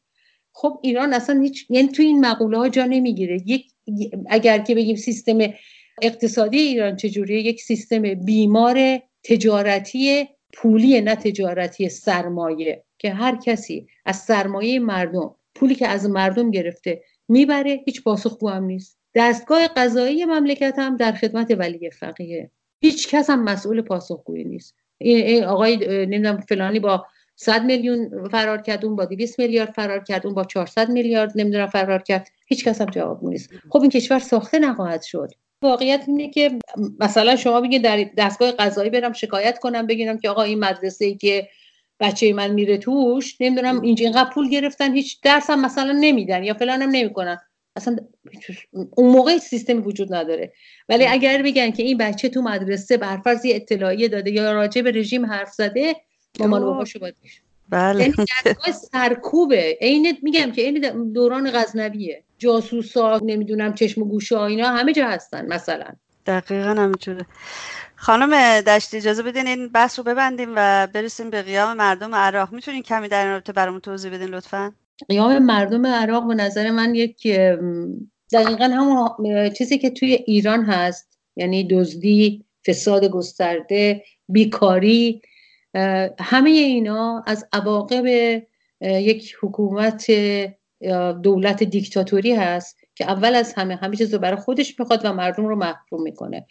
خب ایران اصلا هیچ، یعنی تو این مقوله ها جا نمیگیره. اگر که بگیم سیستم اقتصادی ایران چجوریه، یک سیستم بیمار تجارتی پولی، نه تجارتی سرمایه، که هر کسی از سرمایه مردم، پولی که از مردم گرفته میبره، هیچ پاسخگو هم نیست. دستگاه قضایی مملکت هم در خدمت ولی فقیه، هیچ کس هم مسئول پاسخگویی نیست. این آقای نمیدونم فلانی با 100 میلیون فرار کرد، اون با 200 میلیارد فرار کرد، اون با 400 میلیارد نمیدونم فرار کرد، هیچ کس هم جواب نیست. خب این کشور ساخته نخواهد شد. واقعیت اینه که مثلا شما بگید در دستگاه قضایی برم شکایت کنم، بگیرم که آقا این مدرسه‌ای که بچه من میره توش نمیدونم اینقدر پول گرفتن، هیچ درس هم مثلا نمیدن یا فلان هم نمیکنن، اصلا اون موقع سیستم وجود نداره. ولی اگر بگن که این بچه تو مدرسه بر فرض اطلاعیه داده یا راجع به رژیم حرف زده، مامان باباشو باید میشه. بله، یعنی دستگاه سرکوبه. عین میگم که این دوران غزنویه، جاسوسا نمیدونم چشم و گوشه ها اینا همه جا هستن. مثلا دقیقاً همینجوره. خانم دشتی اجازه بدین این بحث رو ببندیم و برسیم به قیام مردم عراق. میتونین کمی در این رابطه برامون توضیح بدین لطفاً؟ قیام مردم عراق به نظر من یک دقیقاً همون چیزی که توی ایران هست، یعنی دزدی، فساد گسترده، بیکاری، همه اینا از عواقب یک حکومت دولت دیکتاتوری هست که اول از همه چیز رو برای خودش میخواد و مردم رو محروم میکنه.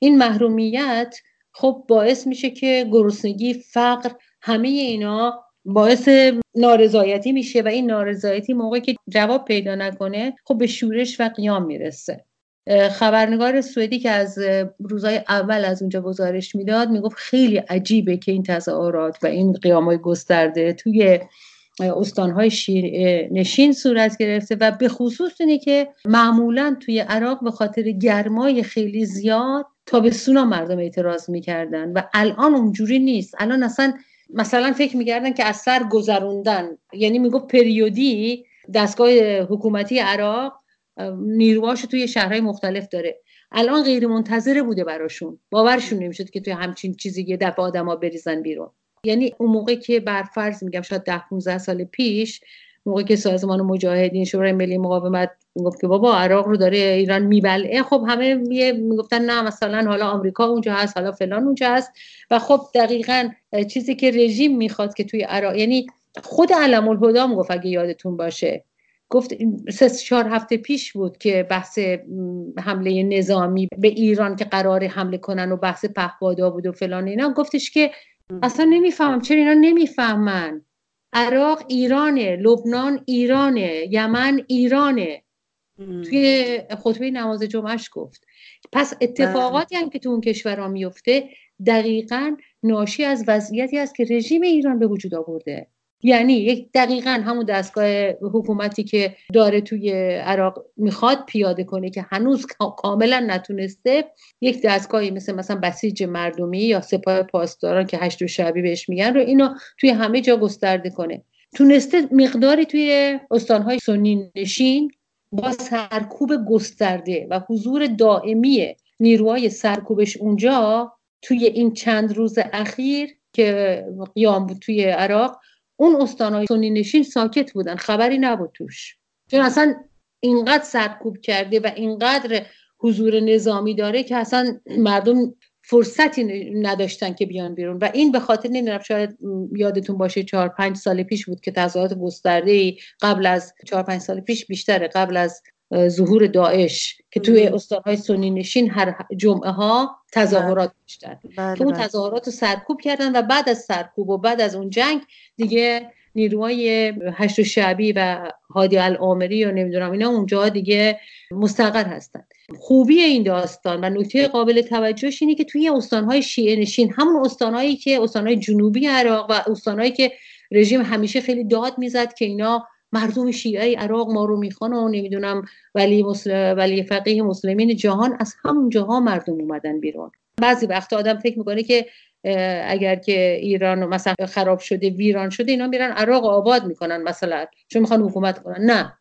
این محرومیت خب باعث میشه که گرسنگی، فقر، همه اینا باعث نارضایتی میشه و این نارضایتی موقعی که جواب پیدا نکنه خب به شورش و قیام میرسه. خبرنگار سوئدی که از روزهای اول از اونجا گزارش میداد میگفت خیلی عجیبه که این تظاهرات و این قیام‌های گسترده توی استانهای نشین صورت گرفته و به خصوص اینه که معمولا توی عراق به خاطر گرمای خیلی زیاد تابستونا مردم اعتراض میکردن و الان اونجوری نیست. الان اصلا مثلا فکر میکردن که از سر گذروندن، یعنی میگفت پریودی دستگاه حکومتی عراق نیروهاشو توی شهرهای مختلف داره، الان غیر منتظره بوده براشون، باورشون نمیشد که توی همچین چیزی یه دفعه آدما بریزن بیرون. یعنی اون موقع که برفرض میگم شاید 10-15 سال پیش، موقعی که سازمان مجاهدین، شورای ملی مقاومت میگفت که بابا عراق رو داره ایران میبلعه، خب همه میگفتن نه مثلا حالا آمریکا اونجا هست، حالا فلان اونجا هست. و خب دقیقاً چیزی که رژیم میخواد که توی عراق، یعنی خود علم‌الهدی گفت اگه یادتون باشه گفت سه چهار هفته پیش بود که بحث حمله نظامی به ایران که قرار حمله کنن و بحث پهپادها بود و فلان اینا، گفتش که اصلا نمیفهمم چرا اینا نمیفهمن عراق ایرانه، لبنان ایرانه، یمن ایرانه. توی خطبه نماز جمعهش گفت. پس اتفاقاتی هم که تو اون کشورها میفته دقیقاً ناشی از وضعیتی است که رژیم ایران به وجود آورده. یعنی دقیقاً همون دستگاه حکومتی که داره توی عراق میخواد پیاده کنه که هنوز کاملاً نتونسته، یک دستگاهی مثلا بسیج مردمی یا سپاه پاسداران که هشت الشعبی بهش میگن رو اینو توی همه جا گسترده کنه. تونسته مقداری توی استانهای سنی نشین با سرکوب گسترده و حضور دائمی نیروهای سرکوبش اونجا توی این چند روز اخیر که قیام بود توی عراق، اون استان‌های سنی نشین ساکت بودن، خبری نبود توش، چون اصلا اینقدر سرکوب کرده و اینقدر حضور نظامی داره که اصلا مردم فرصتی نداشتن که بیان بیرون. و این به خاطر نمیدونم شاید یادتون باشه 4-5 سال پیش بود که تظاهرات گسترده‌ای قبل از 4-5 سال پیش، بیشتره قبل از ظهور داعش، که توی استان‌های سنی نشین هر جمعه ها تظاهرات داشتن که اون تظاهرات رو سرکوب کردن و بعد از سرکوب و بعد از اون جنگ دیگه نیروهای هشد الشعبی و هادی العامری و نمیدونم اینا اونجا دیگه مستقر هستن. خوبی این داستان و نکته قابل توجهش اینه که توی استان‌های شیعه نشین، همون استان‌هایی که استان‌های جنوبی عراق و استان‌هایی که رژیم همیشه خیلی داد میزد که اینا مردم شیعه عراق ما رو میخوان و نمیدونم ولی فقیه مسلمین جهان، از همون جاها مردم اومدن بیرون. بعضی وقتا آدم فکر میکنه که اگر که ایران مثلا خراب شده ویران شده اینا میرن عراق آباد میکنن مثلا چون میخوان حکومت کنن. نه،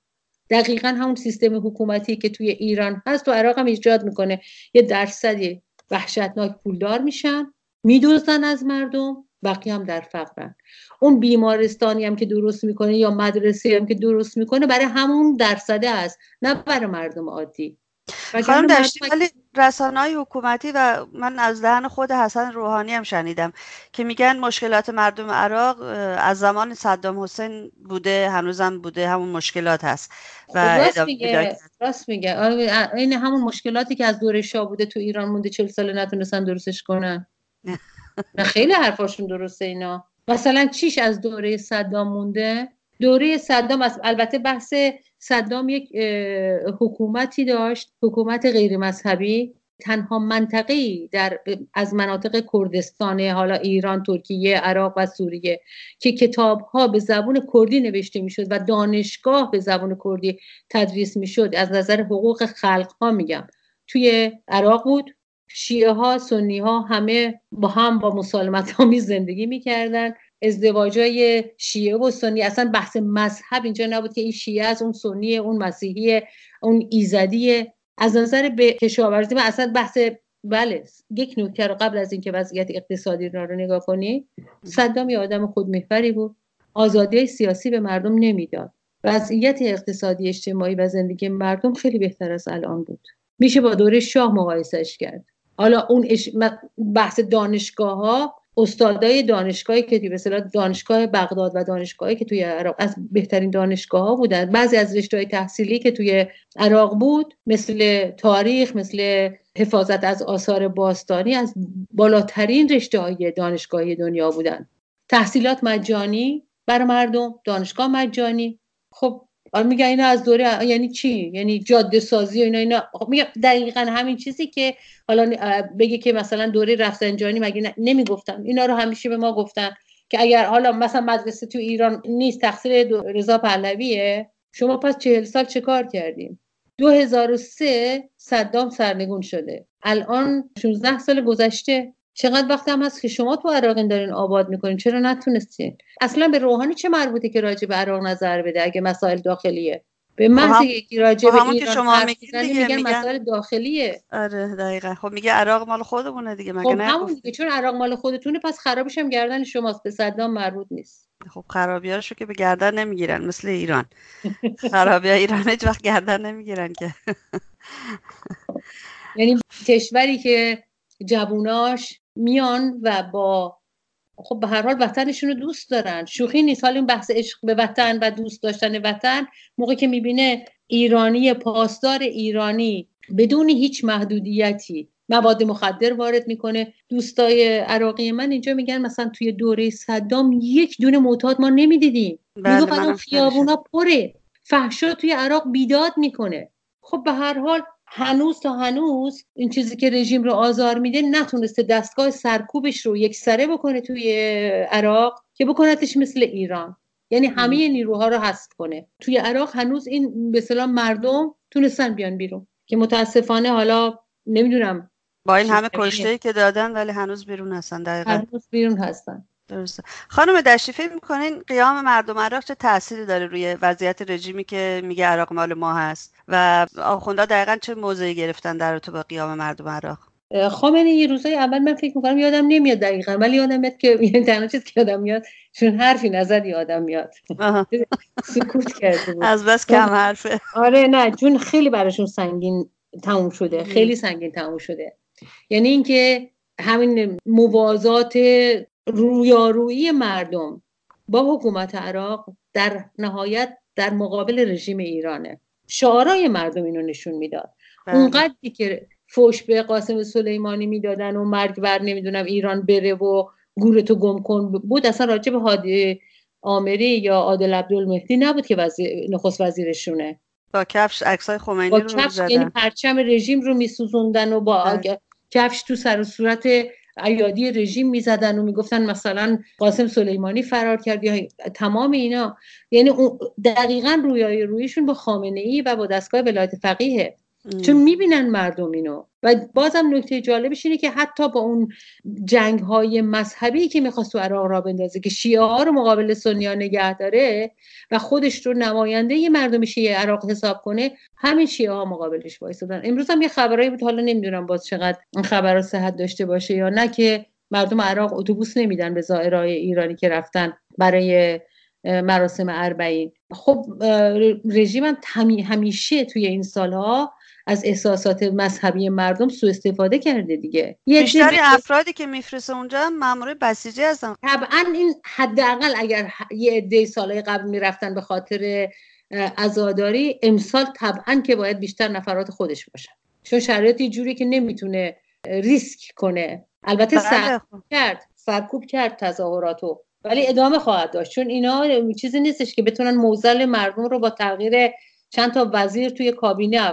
دقیقاً همون سیستم حکومتی که توی ایران هست تو عراق هم ایجاد میکنه. یه درصدی وحشتناک پولدار میشن، میدوزن از مردم، بقیه هم در فقرن. اون بیمارستانی هم که درست میکنه یا مدرسه هم که درست میکنه برای همون درصده است، نه برای مردم عادی. خانم داشتی، ولی رسانه‌های حکومتی و من از دهن خود حسن روحانی هم شنیدم که میگن مشکلات مردم عراق از زمان صدام حسین بوده، هنوزم بوده، همون مشکلات هست. و راست میگه این همون مشکلاتی که از دوره شاه بوده تو ایران مونده، 40 ساله نتونستن درستش کنن. خیلی حرفاشون درسته اینا. مثلا چیش از دوره صدام مونده؟ دوره صدام، البته بحث صدام یک حکومتی داشت، حکومت غیر مذهبی. تنها منطقه‌ای از مناطق کردستان، حالا ایران، ترکیه، عراق و سوریه که کتاب‌ها به زبان کردی نوشته می‌شد و دانشگاه به زبان کردی تدریس می‌شد، از نظر حقوق خلق‌ها میگم، توی عراق بود. شیعه ها، سنی ها همه با هم با مسالمت آمیز زندگی میکردن. ازدواجای شیعه و سنی، اصلا بحث مذهب اینجا نبود که این شیعه از اون سنیه، اون مسیحیه، اون ایزدیه. از نظر به کشاورزی اصلا بحث، بله. یک نکته رو قبل از اینکه وضعیت اقتصادی رو نگاه کنی، صدام یه آدم خودمحوری بود، آزادی سیاسی به مردم نمیداد. وضعیت اقتصادی، اجتماعی و زندگی مردم خیلی بهتر از الان بود، میشه با دوره شاه مقایسش کرد. حالا اون بحث دانشگاه ها، استادای دانشگاهی که به اصطلاح دانشگاه بغداد و دانشگاهی که توی عراق از بهترین دانشگاه ها بودن. بعضی از رشته‌های تحصیلی که توی عراق بود مثل تاریخ، مثل حفاظت از آثار باستانی، از بالاترین رشته‌های دانشگاهی دنیا بودن. تحصیلات مجانی برای مردم، دانشگاه مجانی. خب میگن اینا از دوره، یعنی چی؟ یعنی جاده سازی و اینا. میگم دقیقاً همین چیزی که حالا بگه که مثلا دوره رفسنجانی مگه نمیگفتن اینا رو؟ همیشه به ما گفتن که اگر حالا مثلا مدرسه تو ایران نیست، تقصیر رضا پهلویه. شما پس 40 سال چه کار کردیم؟ 2003 صدام سرنگون شده، الان 16 سال گذشته. چقدر وقت هم هست که شما تو عراقین دارین آباد میکنین، چرا نتونستین؟ اصلا به روحانی چه مربوطه که راجع به عراق نظر بده اگه مسائل داخلیه؟ به محض یکی راجع به ایران حرف زدن میگن مسائل داخلیه. آره دقیقاً. خب میگه عراق مال خودمونه دیگه، مگه نه؟ خب همون دیگه، چون عراق مال خودتونه پس خرابش هم گردن شماست، به صدام مربوط نیست. خب خرابیاشو که به گردن نمیگیرن، مثل ایران. خرابیا ایران هیچ وقت گردن نمیگیرن که. یعنی کشوری که جووناش میان و با خب به هر حال وطنشون رو دوست دارن. شوخی نیست. حالا اون بحث عشق به وطن و دوست داشتن وطن، موقعی که میبینه ایرانی پاسدار ایرانی بدون هیچ محدودیتی مواد مخدر وارد میکنه، دوستای عراقی من اینجا میگن مثلا توی دوره صدام یک دونه معتاد ما نمیدیدیم، میگه فقط خیابونا پره، فحشا توی عراق بیداد میکنه. خب به هر حال هنوز تا هنوز این چیزی که رژیم رو آزار میده نتونسته دستگاه سرکوبش رو یک سره بکنه توی عراق که بکنتش مثل ایران، یعنی همه نیروها رو حذف کنه. توی عراق هنوز این به اصطلاح مردم تونستن بیان بیرون که متاسفانه حالا نمیدونم با این همه کشته‌ای که دادن ولی هنوز بیرون هستن. دقیقاً هنوز بیرون هستن. درسته. خانم دشتی، فکر می‌کنین قیام مردم عراق چه تأثیری داره روی وضعیت رژیمی که میگه عراق مال ما هست و آخوندها دقیقاً چه موضعی گرفتن در رابطه با قیام مردم عراق؟ خامنه‌ای یه روزای اول من فکر می‌کنم یادم نمیاد دقیقاً، ولی یادم میاد که یعنی تنها چیزی که یادم میاد چون حرفی نزد یادم میاد سکوت کرده بود از بس کم حرفه. آره نه، چون خیلی براشون سنگین تموم شده، خیلی سنگین تموم شده. یعنی اینکه همین موازات رویارویی مردم با حکومت عراق در نهایت در مقابل رژیم ایرانه. شعارهای مردم اینو نشون میداد. اونقدری که فوش به قاسم سلیمانی میدادن و مرگ بر نمیدونم ایران بره و گورتو گم کن بود، اصلا راجع به هادی آمری یا عادل عبدالمهدی نبود که نخست وزیرشونه. با کفش عکسای خمینی رو می‌زدن. با کفش یعنی پرچم رژیم رو می‌سوزوندن و با کفش تو سر و صورت ایادی رژیم می‌زدن و می‌گفتن مثلا قاسم سلیمانی فرار کرد یا تمام اینا. یعنی دقیقاً رویاروییشون با خامنه‌ای و با دستگاه ولایت فقیه، چون می‌بینن مردم اینو. و بازم نکته جالبش اینه که حتی با اون جنگ‌های مذهبی که می‌خواست تو عراق را بندازه که شیعه ها رو مقابل سنی ها نگه داره و خودش رو نماینده مردم شیعه عراق حساب کنه، همین شیعه ها مقابلش وایسادن. امروز هم یه خبرایی بود، حالا نمیدونم باز چقدر این خبرها صحت داشته باشه یا نه، که مردم عراق اتوبوس نمیدن به زائرای ایرانی که رفتن برای مراسم اربعین. خب رژیم همیشه توی این سال‌ها از احساسات مذهبی مردم سوء استفاده کرده دیگه. بیشتری افرادی که میفرسته اونجا مامورای بسیجی هستن. طبعا این حداقل اگر یه عده سالهای قبل میرفتن به خاطر عزاداری، امسال طبعا که باید بیشتر نفرات خودش باشن، چون شرایطی جوری که نمیتونه ریسک کنه. البته سرکوب کرد تظاهراتو، ولی ادامه خواهد داشت، چون اینا چیزی نیستش که بتونن موزل مردم رو با تغییر چند تا وزیر توی کابینه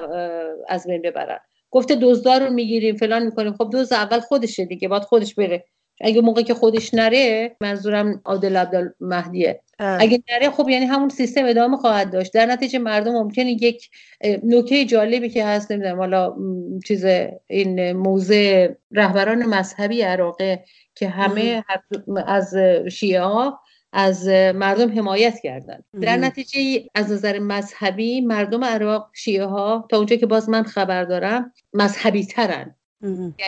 از بین ببرن. گفته دزدار رو میگیریم فلان میکنیم، خب دزد اول خودشه دیگه، باید خودش بره. اگه موقعی که خودش نره، منظورم عادل عبدالمهدیه، اگه نره خب یعنی همون سیستم ادامه خواهد داشت. در نتیجه مردم ممکنه یک نکته جالبی که هست، نمیدونم حالا چیز این موضع رهبران مذهبی عراقه که همه از شیعه ها از مردم حمایت کردن، در نتیجه از نظر مذهبی مردم عراق شیعه ها تا اونجا که باز من خبر دارم مذهبی ترن.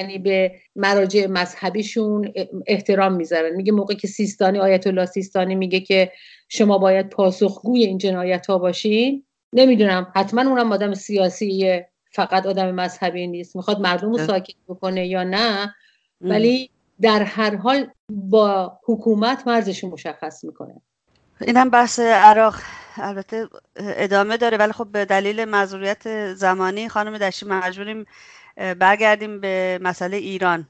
یعنی به مراجع مذهبیشون احترام میذارن. میگه موقعی که سیستانی، آیت الله سیستانی میگه که شما باید پاسخگوی این جنایت ها باشین، نمیدونم حتما اونم آدم سیاسیه، فقط آدم مذهبی نیست، میخواد مردم رو ساکت بکنه یا نه، ولی در هر حال با حکومت مرزشون مشخص میکنه. اینم بحث عراق البته ادامه داره، ولی خب به دلیل مزوریت زمانی خانم دشتی مجبوریم برگردیم به مسئله ایران.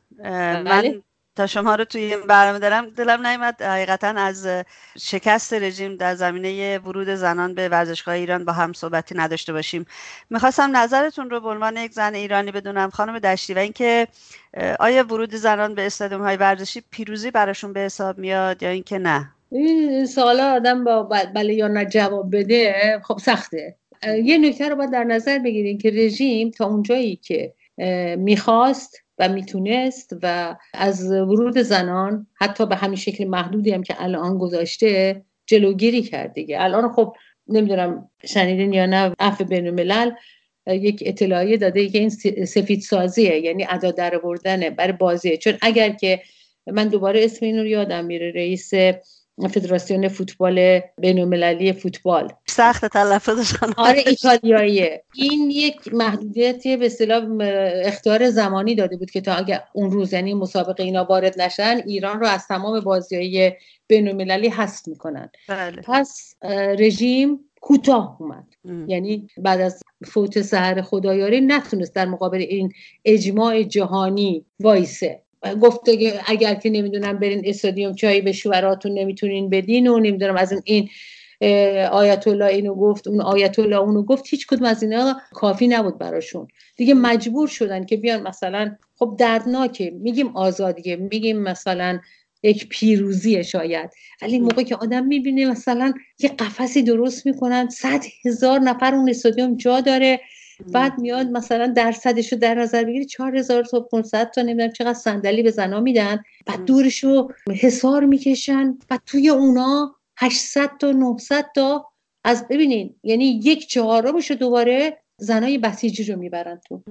من تا شما رو توی این برنامه دارم دلم نیامد حقیقتا از شکست رژیم در زمینه ورود زنان به ورزشگاه ایران با هم صحبتی نداشته باشیم. میخواستم نظرتون رو به عنوان یک زن ایرانی بدونم خانم دشتی، و اینکه آیا ورود زنان به استادیوم های ورزشی پیروزی براشون به حساب میاد یا اینکه نه؟ این سوالا آدم با بله یا نه جواب بده خب سخته. یه نکته رو باید در نظر بگیرین که رژیم تا اونجایی که میخواست و میتونست و از ورود زنان حتی به همین شکل محدودی هم که الان گذاشته جلوگیری کرد دیگه. الان خب نمیدونم شنیدین یا نه، عفو بین الملل یک اطلاعیه داده که این سفیدسازیه، یعنی ادا در آوردن برای بازیه. چون اگر که من دوباره اسم اینو یادم میره، رئیس فدراسیون فوتبال بین‌المللی فوتبال سخت تلفظشان ایتالیاییه. این یک محدودیتی به اصطلاح اختیار زمانی داده بود که تا اگه اون روز یعنی مسابقه اینا وارد نشن ایران رو از تمام بازی‌های بین‌المللی حذف میکنن. بله. پس رژیم کوتاه اومد یعنی بعد از فوت سحر خدایاری نتونست در مقابل این اجماع جهانی وایسه. گفته که اگر که نمیدونم برین استادیوم چایی به شوهراتون نمیتونین بدین و نمیدونم از این آیت الله اینو گفت اون آیت الله اونو گفت، هیچ کدوم از اینا کافی نبود براشون. دیگه مجبور شدن که بیان مثلا، خب دردناکه، میگیم آزادیه، میگیم مثلا یک پیروزی شاید، ولی موقع که آدم میبینه مثلا یه قفسی درست میکنن 100,000 نفر اون استادیوم جا داره، بعد میاد مثلا درصدشو در نظر بگیری 4,500 تا نمیدونم چقدر صندلی به زنا میدن، بعد دورشو حصار میکشن، بعد توی اونا 800 تا 900 تا از ببینین یعنی 1/4 دوباره زنای بسیجی رو میبرن تو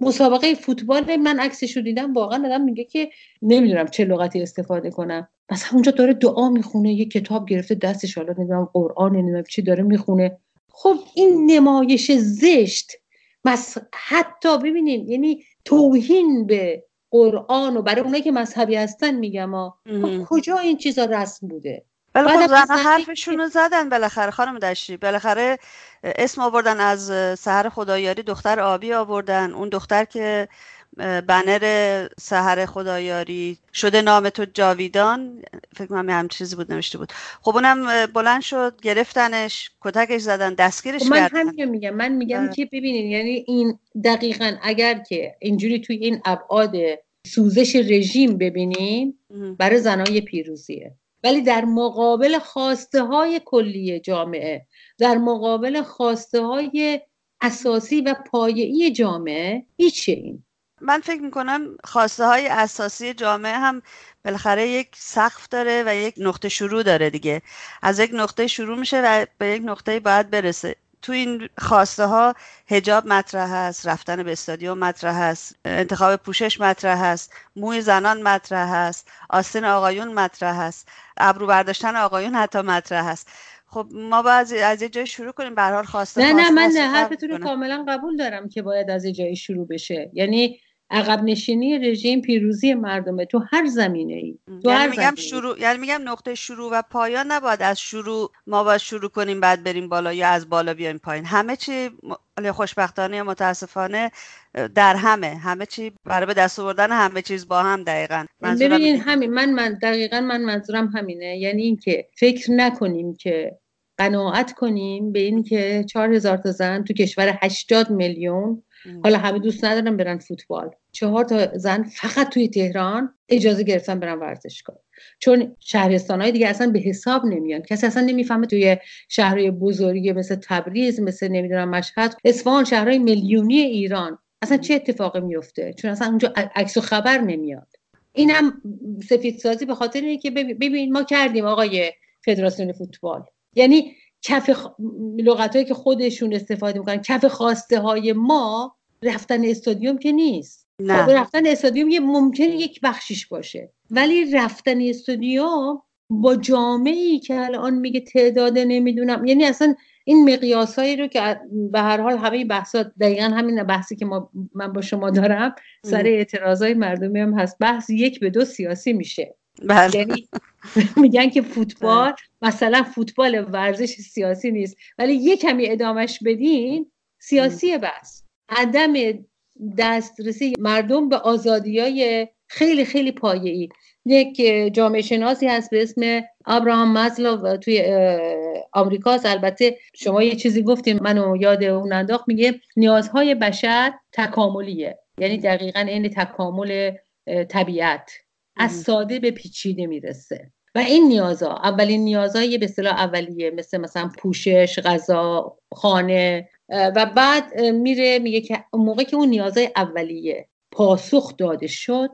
مسابقه فوتبال. من عکسشو دیدم واقعا آدم میگه که نمیدونم چه لغتی استفاده کنم. مثلا اونجا داره دعا میخونه، یه کتاب گرفته دستش، حالا نمیدونم قرآن نمیدونم چی داره میخونه. خب این نمایش زشت حتی ببینین یعنی توهین به قرآن و برای اونایی که مذهبی هستن میگم خب کجا این چیزا رسم بوده؟ بله خب حرفشون رو زدن بالاخره خانم دشتی، بالاخره اسم آوردن از سحر خدایاری، دختر آبی آوردن، اون دختر که بنر سحر خدایاری شده نام تو جاویدان فکر کنم هم چیزی بود نوشته بود. خب اونم بلند شد گرفتنش، کتکش زدن، دستگیرش کردن. من همین میگم، من میگم که ببینین یعنی این دقیقاً اگر که اینجوری توی این ابعاد سوزش رژیم ببینیم برای زنای پیروزیه، ولی در مقابل خواسته های کلی جامعه، در مقابل خواسته های اساسی و پایه‌ای جامعه هیچ. این من فکر میکنم خواسته های اساسی جامعه هم بالاخره یک سقف داره و یک نقطه شروع داره دیگه، از یک نقطه شروع میشه و به یک نقطه باید برسه. تو این خواسته ها حجاب مطرح هست، رفتن به استادیوم مطرح هست، انتخاب پوشش مطرح هست، موی زنان مطرح هست، آستین آقایون مطرح هست، ابرو برداشتن آقایون حتی مطرح هست. خب ما باید از یه جای شروع کنیم به هر حال خواسته. نه حرفتون رو کاملا قبول دارم که باید از یه جای شروع بشه، یعنی عقب نشینی رژیم پیروزی مردمه تو هر زمینه‌ای. یعنی میگم نقطه شروع و پایان نباید از شروع، ما باید شروع کنیم بعد بریم بالا یا از بالا بیایم پایین. همه چی خوشبختانه یا متاسفانه در همه چی برای به دست آوردن همه چیز با هم. دقیقاً ببینید همین من دقیقاً من منظورم همینه، یعنی اینکه فکر نکنیم که قناعت کنیم به این که 4,000 تا زن تو کشور 80 میلیون، حالا همه دوست ندارن برن فوتبال، 4 تا زن فقط توی تهران اجازه گرفتن برن ورزشگاه، چون شهرستان‌های دیگه اصلا به حساب نمیان. کسی اصلا نمیفهمه توی شهرهای بزرگی مثل تبریز، مثل نمیدونم مشهد، اصفهان، شهرهای میلیونی ایران اصلا چه اتفاقی میفته، چون اصلا اونجا عکس و خبر نمیاد. اینم سفیدسازی به خاطر اینکه ببین ما کردیم آقای فدراسیون فوتبال، یعنی کف لغتایی که خودشون استفاده میکنن، کف خواسته های ما رفتن استادیوم که نیست. نه. رفتن استادیوم یه ممکنه یک بخشیش باشه، ولی رفتن استادیوم با جامعه‌ای که الان میگه تعداد نمیدونم، یعنی اصلا این مقیاسایی رو که به هر حال همه بحثا دقیقاً همین بحثی که من با شما دارم سر اعتراضای مردمی هم هست، بحث 1-2 سیاسی میشه. یعنی میگن که فوتبال مثلا فوتبال ورزش سیاسی نیست، ولی یه کمی ادامش بدین سیاسیه. بس عدم دسترسی مردم به آزادیای خیلی خیلی پایه‌ای. یک جامعه شناسی هست به اسم ابراهام مازلو توی آمریکاست، البته شما یه چیزی گفتیم منو یاد اون انداخت، میگه نیازهای بشر تکاملیه، یعنی دقیقاً این تکامل طبیعت از ساده به پیچیده میرسه و این نیازها، اولین نیازهای به اصطلاح اولیه مثلا پوشش، غذا، خانه، و بعد میره میگه که موقع که اون نیازهای اولیه پاسخ داده شد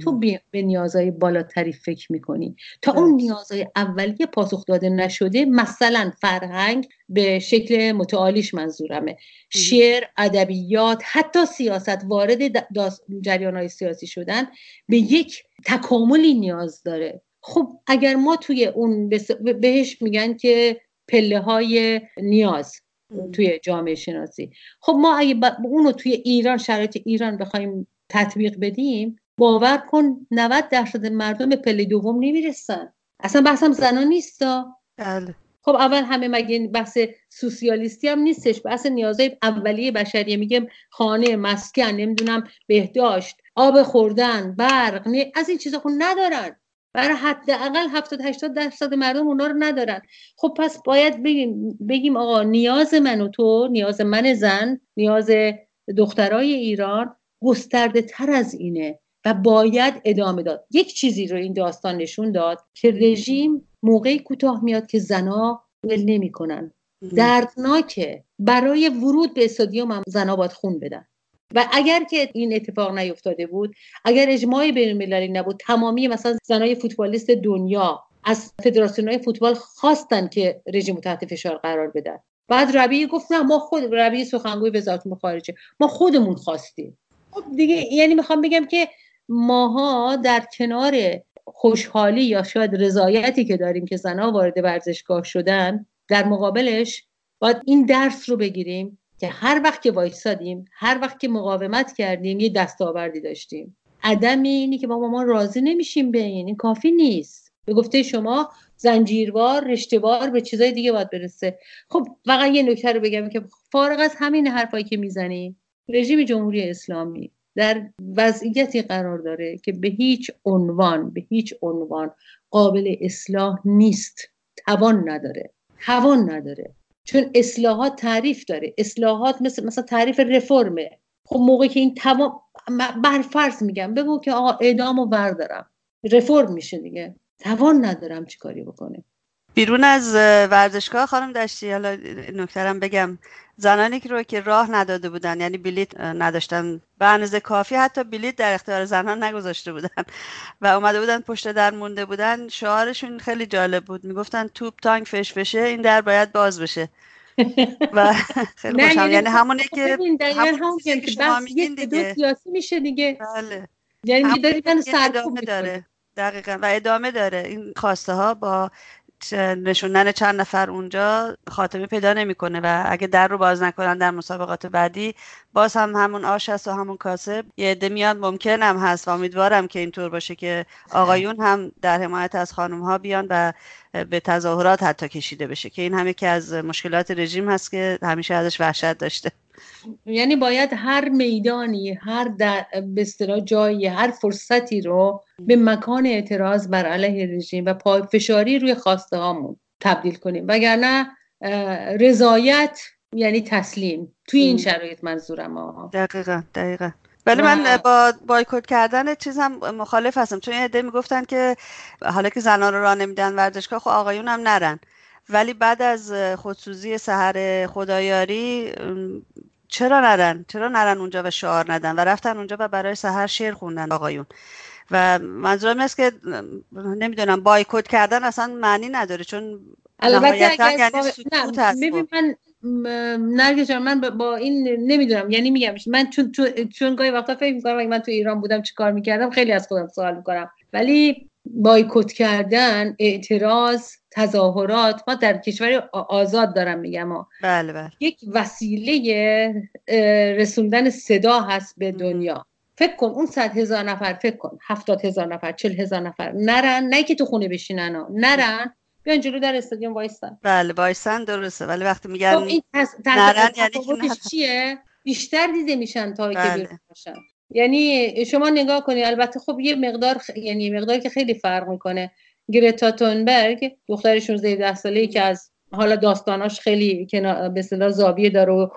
تو به نیازهای بالاتری فکر میکنی. تا اون نیازهای اولیه پاسخ داده نشده، مثلا فرهنگ به شکل متعالیش منظورمه، شعر، ادبیات، حتی سیاست، وارد جریانهای سیاسی شدن به یک تکاملی نیاز داره. خب اگر ما توی اون بهش میگن که پله های نیاز توی جامعه شناسی، خب ما اگه اونو توی ایران، شرایط ایران بخوایم تطبیق بدیم، باور کن 90% مردم به پله دوم نمیرسن. اصلا بحثم زنان نیستا. بله. خب اول همه مگه بحث سوسیالیستی هم نیستش، بحث نیازهای اولیه بشریه. میگم خانه، مسکن، نمیدونم بهداشت، آب خوردن، برق، نه از این چیزا خود ندارن. برای حداقل 70-80% مردم اونا رو ندارن. خب پس باید بگیم آقا نیاز من و تو، نیاز من زن، نیاز دخترای ایران گسترده تر از اینه و باید ادامه داد. یک چیزی رو این داستان نشون داد که رژیم موقعی کوتاه میاد که زنا ول نمی کنن. دردناکه. برای ورود به استادیوم هم زنا باید خون بدن. و اگر که این اتفاق نیفتاده بود، اگر اجماع بین‌المللی نبود، تمامی مثلا زنای فوتبالیست دنیا از فدراسیون‌های فوتبال خواستن که رژیم تحت فشار قرار بدن. بعد ربیعی گفت نه، ما خود ربیعی سخنگوی وزارت امور خارجه، ما خودمون خواستیم. خب دیگه، یعنی میخوام بگم که ماها در کنار خوشحالی یا شاید رضایتی که داریم که زنها وارد ورزشگاه شدن، در مقابلش باید این درس رو بگیریم که هر وقت که وایسادیم، هر وقت که مقاومت کردیم، یه دستاوردی داشتیم. عدم اینی که ما راضی نمیشیم به این کافی نیست. به گفته شما زنجیروار، رشته‌وار به چیزای دیگه باید برسه. خب واقعا یه نکته رو بگم که فارغ از همین حرفایی که میزنیم، رژیم جمهوری اسلامی در وضعیتی قرار داره که به هیچ عنوان قابل اصلاح نیست. توان نداره. چون اصلاحات تعریف داره. اصلاحات مثلا تعریف رفرمه. خب موقعی که این توان، برفرض میگم، بگو که آقا اعدامو بردارم، رفرم میشه دیگه. توان ندارم چی کاری بکنه. بیرون از ورزشگاه خانم داشتی، حالا نکترم بگم، زنانی رو که راه نداده بودن، یعنی بلیت نداشتن به اندازه کافی، حتی بلیت در اختیار زنان نگذاشته بودن و اومده بودن پشت در مونده بودن، شعارشون خیلی جالب بود، میگفتن توپ تانگ فش بشه، این در باید باز بشه و خیلی خوشم، یعنی همونه که شما میگین دیگه، سیاسی میشه دیگه، یعنی که داری من سرکوب میکنه. دقیقاً. و ادامه داره این خواسته ها، با نشوندن چند نفر اونجا خاتمه پیدا نمیکنه و اگه در رو باز نکنن در مسابقات بعدی، باز هم همون آش هست و همون کاسه، یه عده میاد. ممکن هم هست و امیدوارم که اینطور باشه که آقایون هم در حمایت از خانم ها بیان و به تظاهرات حتی کشیده بشه، که این هم یکی از مشکلات رژیم هست که همیشه ازش وحشت داشته. یعنی باید هر میدانی، هر به اصطلاح جایی، هر فرصتی رو به مکان اعتراض بر علیه رژیم و پافشاری روی خواسته هامون تبدیل کنیم، وگرنه رضایت یعنی تسلیم توی این شرایط منظورم. دقیقاً. ولی من با بایکوت کردن چیز هم مخالف هستم، چون یه عده میگفتن که حالا که زنان رو راه نمیدن ورزشگاه، خب آقایون هم نرن. ولی بعد از خودسوزی سحر خدایاری چرا نرن اونجا و شعار ندن و رفتن اونجا و برای سحر شعر خوندن آقایون. و منظورم نیست که نمیدونم بایکوت کردن اصلا معنی نداره، چون نهایتاً یعنی سکوت هست. من نرگس جان، من با این نمیدونم، یعنی میگم من چون گاهی وقتا فکر میکنم اگه من تو ایران بودم چیکار میکردم، خیلی از خودم سوال میکنم. ولی بایکوت کردن، اعتراض، تظاهرات، ما در کشور آزاد دارم میگم، بله. یک وسیله رسوندن صدا هست به دنیا. فکر کن اون 100,000 نفر، فکر کن 70,000 نفر، 40,000 نفر نرن، نه که تو خونه بشینن، نرن، بیان جلو در استادیوم وایسن. بله وایسن، درسته. ولی وقتی میگن این نرن یعنی چیه؟ بیشتر دیده میشن تا که بیرون باشن. یعنی شما نگاه کنید، البته خب یه مقدار یعنی مقداری که خیلی فرق میکنه، گرتا تونبرگ، دختر 16 ساله‌ای که از حالا داستاناش خیلی به اصطلاح زاویه داره و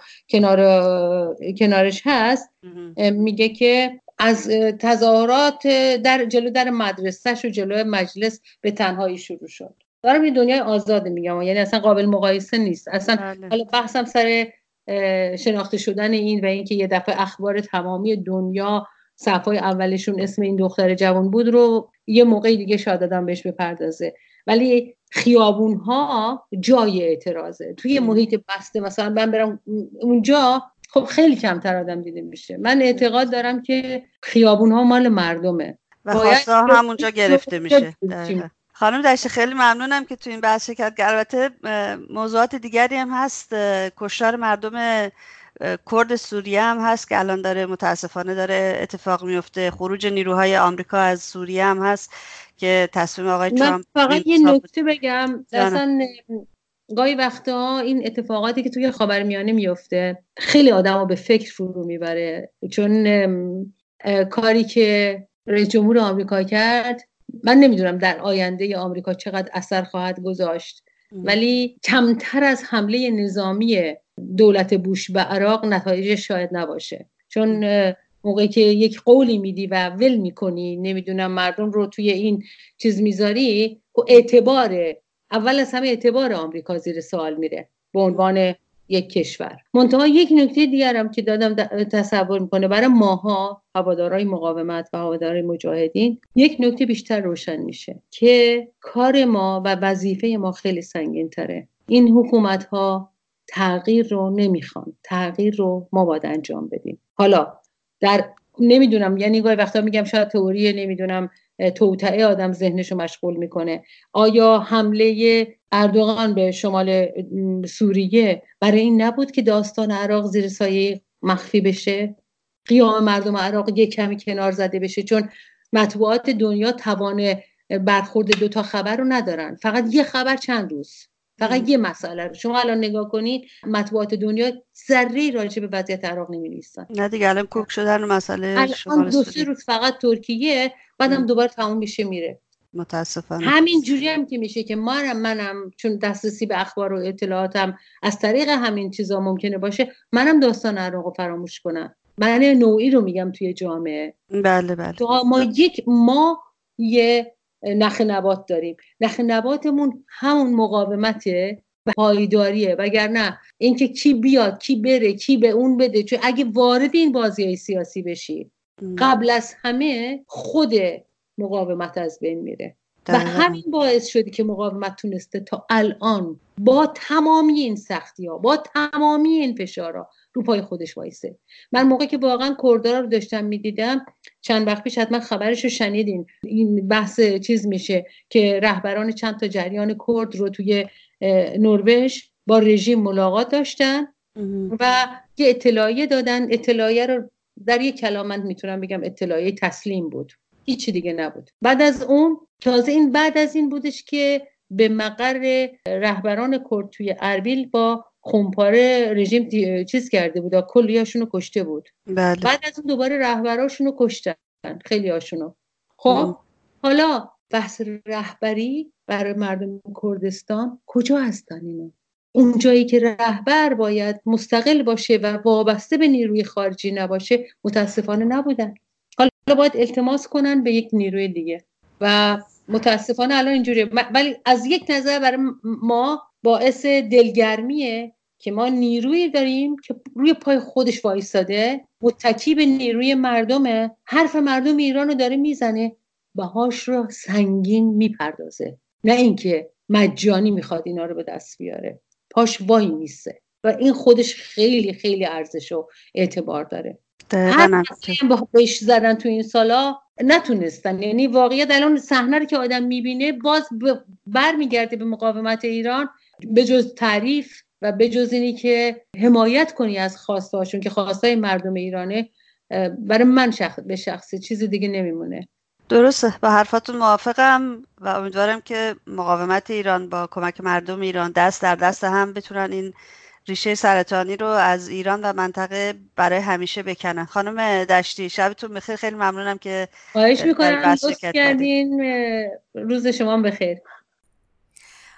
کنارش هست، میگه که از تظاهرات در جلو در مدرسه‌ش و جلو مجلس به تنهایی شروع شد. دارم یه دنیای آزاد میگم، یعنی اصلا قابل مقایسه نیست اصلا. حالا بحثم سر شناخته شدن این و اینکه یه دفعه اخبار تمامی دنیا صفحای اولشون اسم این دختر جوان بود رو یه موقعی دیگه شاید دادم بهش بپردازه. ولی خیابون‌ها جای اعتراضه. توی محیط بسته مثلا من برم اونجا، خب خیلی کمتر آدم دیده میشه. من اعتقاد دارم که خیابون‌ها مال مردمه. و خواسته ها همونجا گرفته میشه. خانم داشته خیلی ممنونم که تو این بحث شرکت کردید. البته موضوعات دیگری هم هست، کشتار مردم کرد سوریه هم هست که الان داره متاسفانه داره اتفاق میفته، خروج نیروهای آمریکا از سوریه هم هست که تصمیم آقای ترامپ. من فقط یه نکته بگم، اصلا گاهی وقتا این اتفاقاتی که توی خاورمیانه میفته خیلی آدمو به فکر فرو میبره، چون کاری که رئیس جمهور آمریکا کرد من نمیدونم در آینده آمریکا چقدر اثر خواهد گذاشت، ولی کمتر از حمله نظامی دولت بوش به عراق نتایجش شاید نباشه، چون موقعی که یک قولی میدی و ول میکنی نمیدونم مردم رو توی این چیز میذاری و اعتبار اول از همه اعتبار آمریکا زیر سوال میره به عنوان یک کشور. منتها یک نکته دیگرم که دادم تصور میکنه برای ماها هوادارهای مقاومت و هوادارهای مجاهدین یک نکته بیشتر روشن میشه که کار ما و وظیفه ما خیلی سنگین تره. این حکومت ها تغییر رو نمیخوان، تغییر رو ما باید انجام بدیم. حالا در نمیدونم، یعنی گاهی وقتا میگم شاید تئوری نمیدونم توطئه آدم ذهنشو مشغول میکنه، آیا حمله اردوغان به شمال سوریه برای این نبود که داستان عراق زیر سایه مخفی بشه، قیام مردم عراق یک کمی کنار زده بشه، چون مطبوعات دنیا توان برخورد دوتا خبر رو ندارن، فقط یه خبر چند روز، فقط یه مسئله رو. شما الان نگاه کنید مطبوعات دنیا ذره‌ای راجع به وضعیت عراق نمی‌نویسن. نه دیگه الان کوک شدن مسئله شمال سوریه. دو سه روز فقط ترکیه، بعدم دوباره تموم میشه میره. متاسفانه. همین جوری هم که میشه که منم چون دسترسی به اخبار و اطلاعاتم از طریق همین چیزا ممکنه باشه، منم داستان عراقو فراموش کنم. معنی نوعی رو میگم توی جامعه. بله بله. تو ما یه نخ نبات داریم، نخ نباتمون همون مقاومته و پایداریه، وگرنه اینکه کی بیاد کی بره کی به اون بده، چون اگه وارد این بازی‌های سیاسی بشی قبل از همه خود مقاومت از بین میره و همین باعث شده که مقاومت تونسته تا الان با تمامی این سختی‌ها با تمامی این فشارها رو پای خودش وایسه. من موقعی که واقعا کردارا رو داشتم میدیدم چند وقت پیش، حتما خبرش رو شنیدین، این بحث چیز میشه که رهبران چند تا جریان کرد رو توی نروژ با رژیم ملاقات داشتن و یه اطلاعیه دادن، اطلاعیه رو در یک کلام من میتونم بگم اطلاعیه تسلیم بود، هیچی دیگه نبود. بعد از اون تازه این بعد از این بودش که به مقر رهبران کرد توی اربیل با خمپاره رژیم چیز کرده بود، کلیاشونو کشته بود. بله. بعد از اون دوباره رهبراشونو کشتن، خیلیاشونو. خب حالا بحث رهبری برای مردم کردستان کجا هستن اینا؟ اون جایی که رهبر باید مستقل باشه و وابسته به نیروی خارجی نباشه متاسفانه نبودن. حالا باید التماس کنن به یک نیروی دیگه و متاسفانه الان اینجوریه. ولی از یک نظر برای ما باعث دلگرمیه که ما نیروی داریم که روی پای خودش وایساده، متکی به نیروی مردمه، حرف مردم ایرانو داره میزنه، بهاش رو سنگین میپردازه، نه اینکه مجانی میخواد اینا رو به دست بیاره، پاش وای میسه و این خودش خیلی خیلی ارزش و اعتبار داره. هر کسی با بهش زدن تو این سالا نتونستن، یعنی واقعیت الان صحنه رو که آدم میبینه باز برمیگرده به مقاومت ایران، به جز تعریف و به جز اینی که حمایت کنی از خواسته هاشون که خواسته های مردم ایرانه، برای من به شخصه چیز دیگه نمیمونه. درسته، با حرفاتون موافقم و امیدوارم که مقاومت ایران با کمک مردم ایران دست در دست هم بتونن این ریشه سرطانی رو از ایران و منطقه برای همیشه بکنن. خانم دشتی شبتون بخیر، خیلی ممنونم که خواهش میکنم دوست کردین، روز شما بخیر.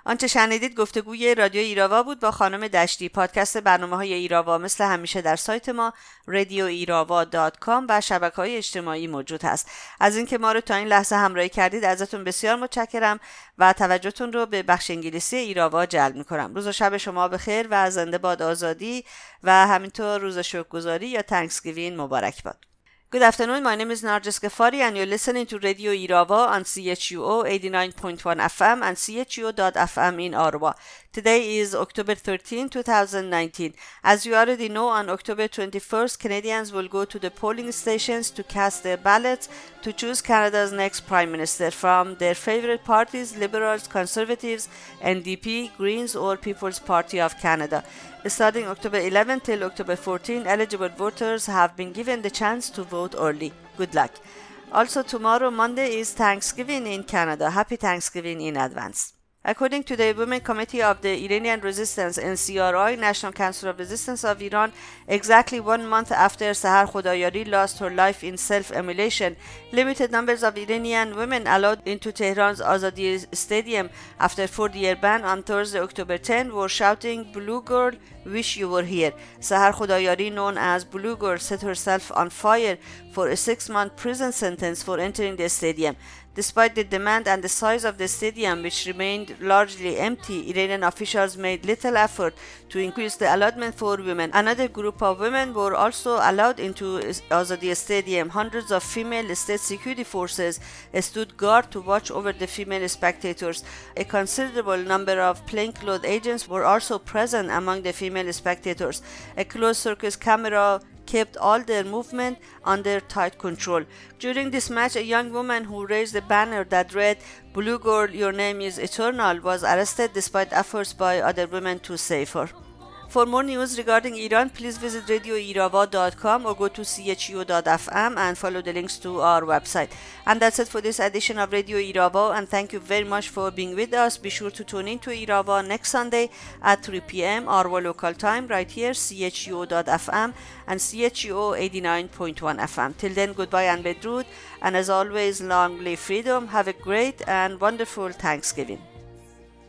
آنچه شنیدید گفتگوی رادیو ایراوا بود با خانم دشتی. پادکست برنامه‌های ایراوا مثل همیشه در سایت ما radioirava.com و شبکه‌های اجتماعی موجود هست. از اینکه ما رو تا این لحظه همراهی کردید ازتون بسیار متشکرم و توجهتون رو به بخش انگلیسی ایراوا جلب می‌کنم. روز و شب شما بخیر و زنده باد آزادی و همینطور روز شکرگزاری یا تانکسگیوین مبارک باد. Good afternoon, my name is Narges Ghafari and you're listening to Radio Irava on CHUO 89.1 FM and CHUO.FM in Arwa. Today is October 13, 2019. As you already know, on October 21st, Canadians will go to the polling stations to cast their ballots to choose Canada's next Prime Minister from their favourite parties, Liberals, Conservatives, NDP, Greens or People's Party of Canada. Starting October 11 till October 14, eligible voters have been given the chance to vote early. Good luck. Also, tomorrow, Monday, is Thanksgiving in Canada. Happy Thanksgiving in advance. According to the Women Committee of the Iranian Resistance, NCRI, National Council of Resistance of Iran, exactly 1 month after Sahar Khudayari lost her life in self-immolation, limited numbers of Iranian women allowed into Tehran's Azadi Stadium after a 4-year ban on Thursday, October 10, were shouting, "Blue Girl, wish you were here." Sahar Khudayari, known as Blue Girl, set herself on fire for a 6-month prison sentence for entering the stadium. Despite the demand and the size of the stadium, which remained largely empty, Iranian officials made little effort to increase the allotment for women. Another group of women were also allowed into Azadi Stadium. Hundreds of female state security forces stood guard to watch over the female spectators. A considerable number of plainclothes agents were also present among the female spectators. A closed-circuit camera kept all their movement under tight control. During this match, a young woman who raised a banner that read, "Blue Girl, your name is eternal," was arrested despite efforts by other women to save her. For more news regarding Iran, please visit radioirava.com or go to chuo.fm and follow the links to our website. And that's it for this edition of Radio Irava, and thank you very much for being with us. Be sure to tune in to Irava next Sunday at 3 p.m. our local time right here, chuo.fm and CHUO 89.1 FM. Till then, goodbye and bedrood, and as always, long live freedom. Have a great and wonderful Thanksgiving.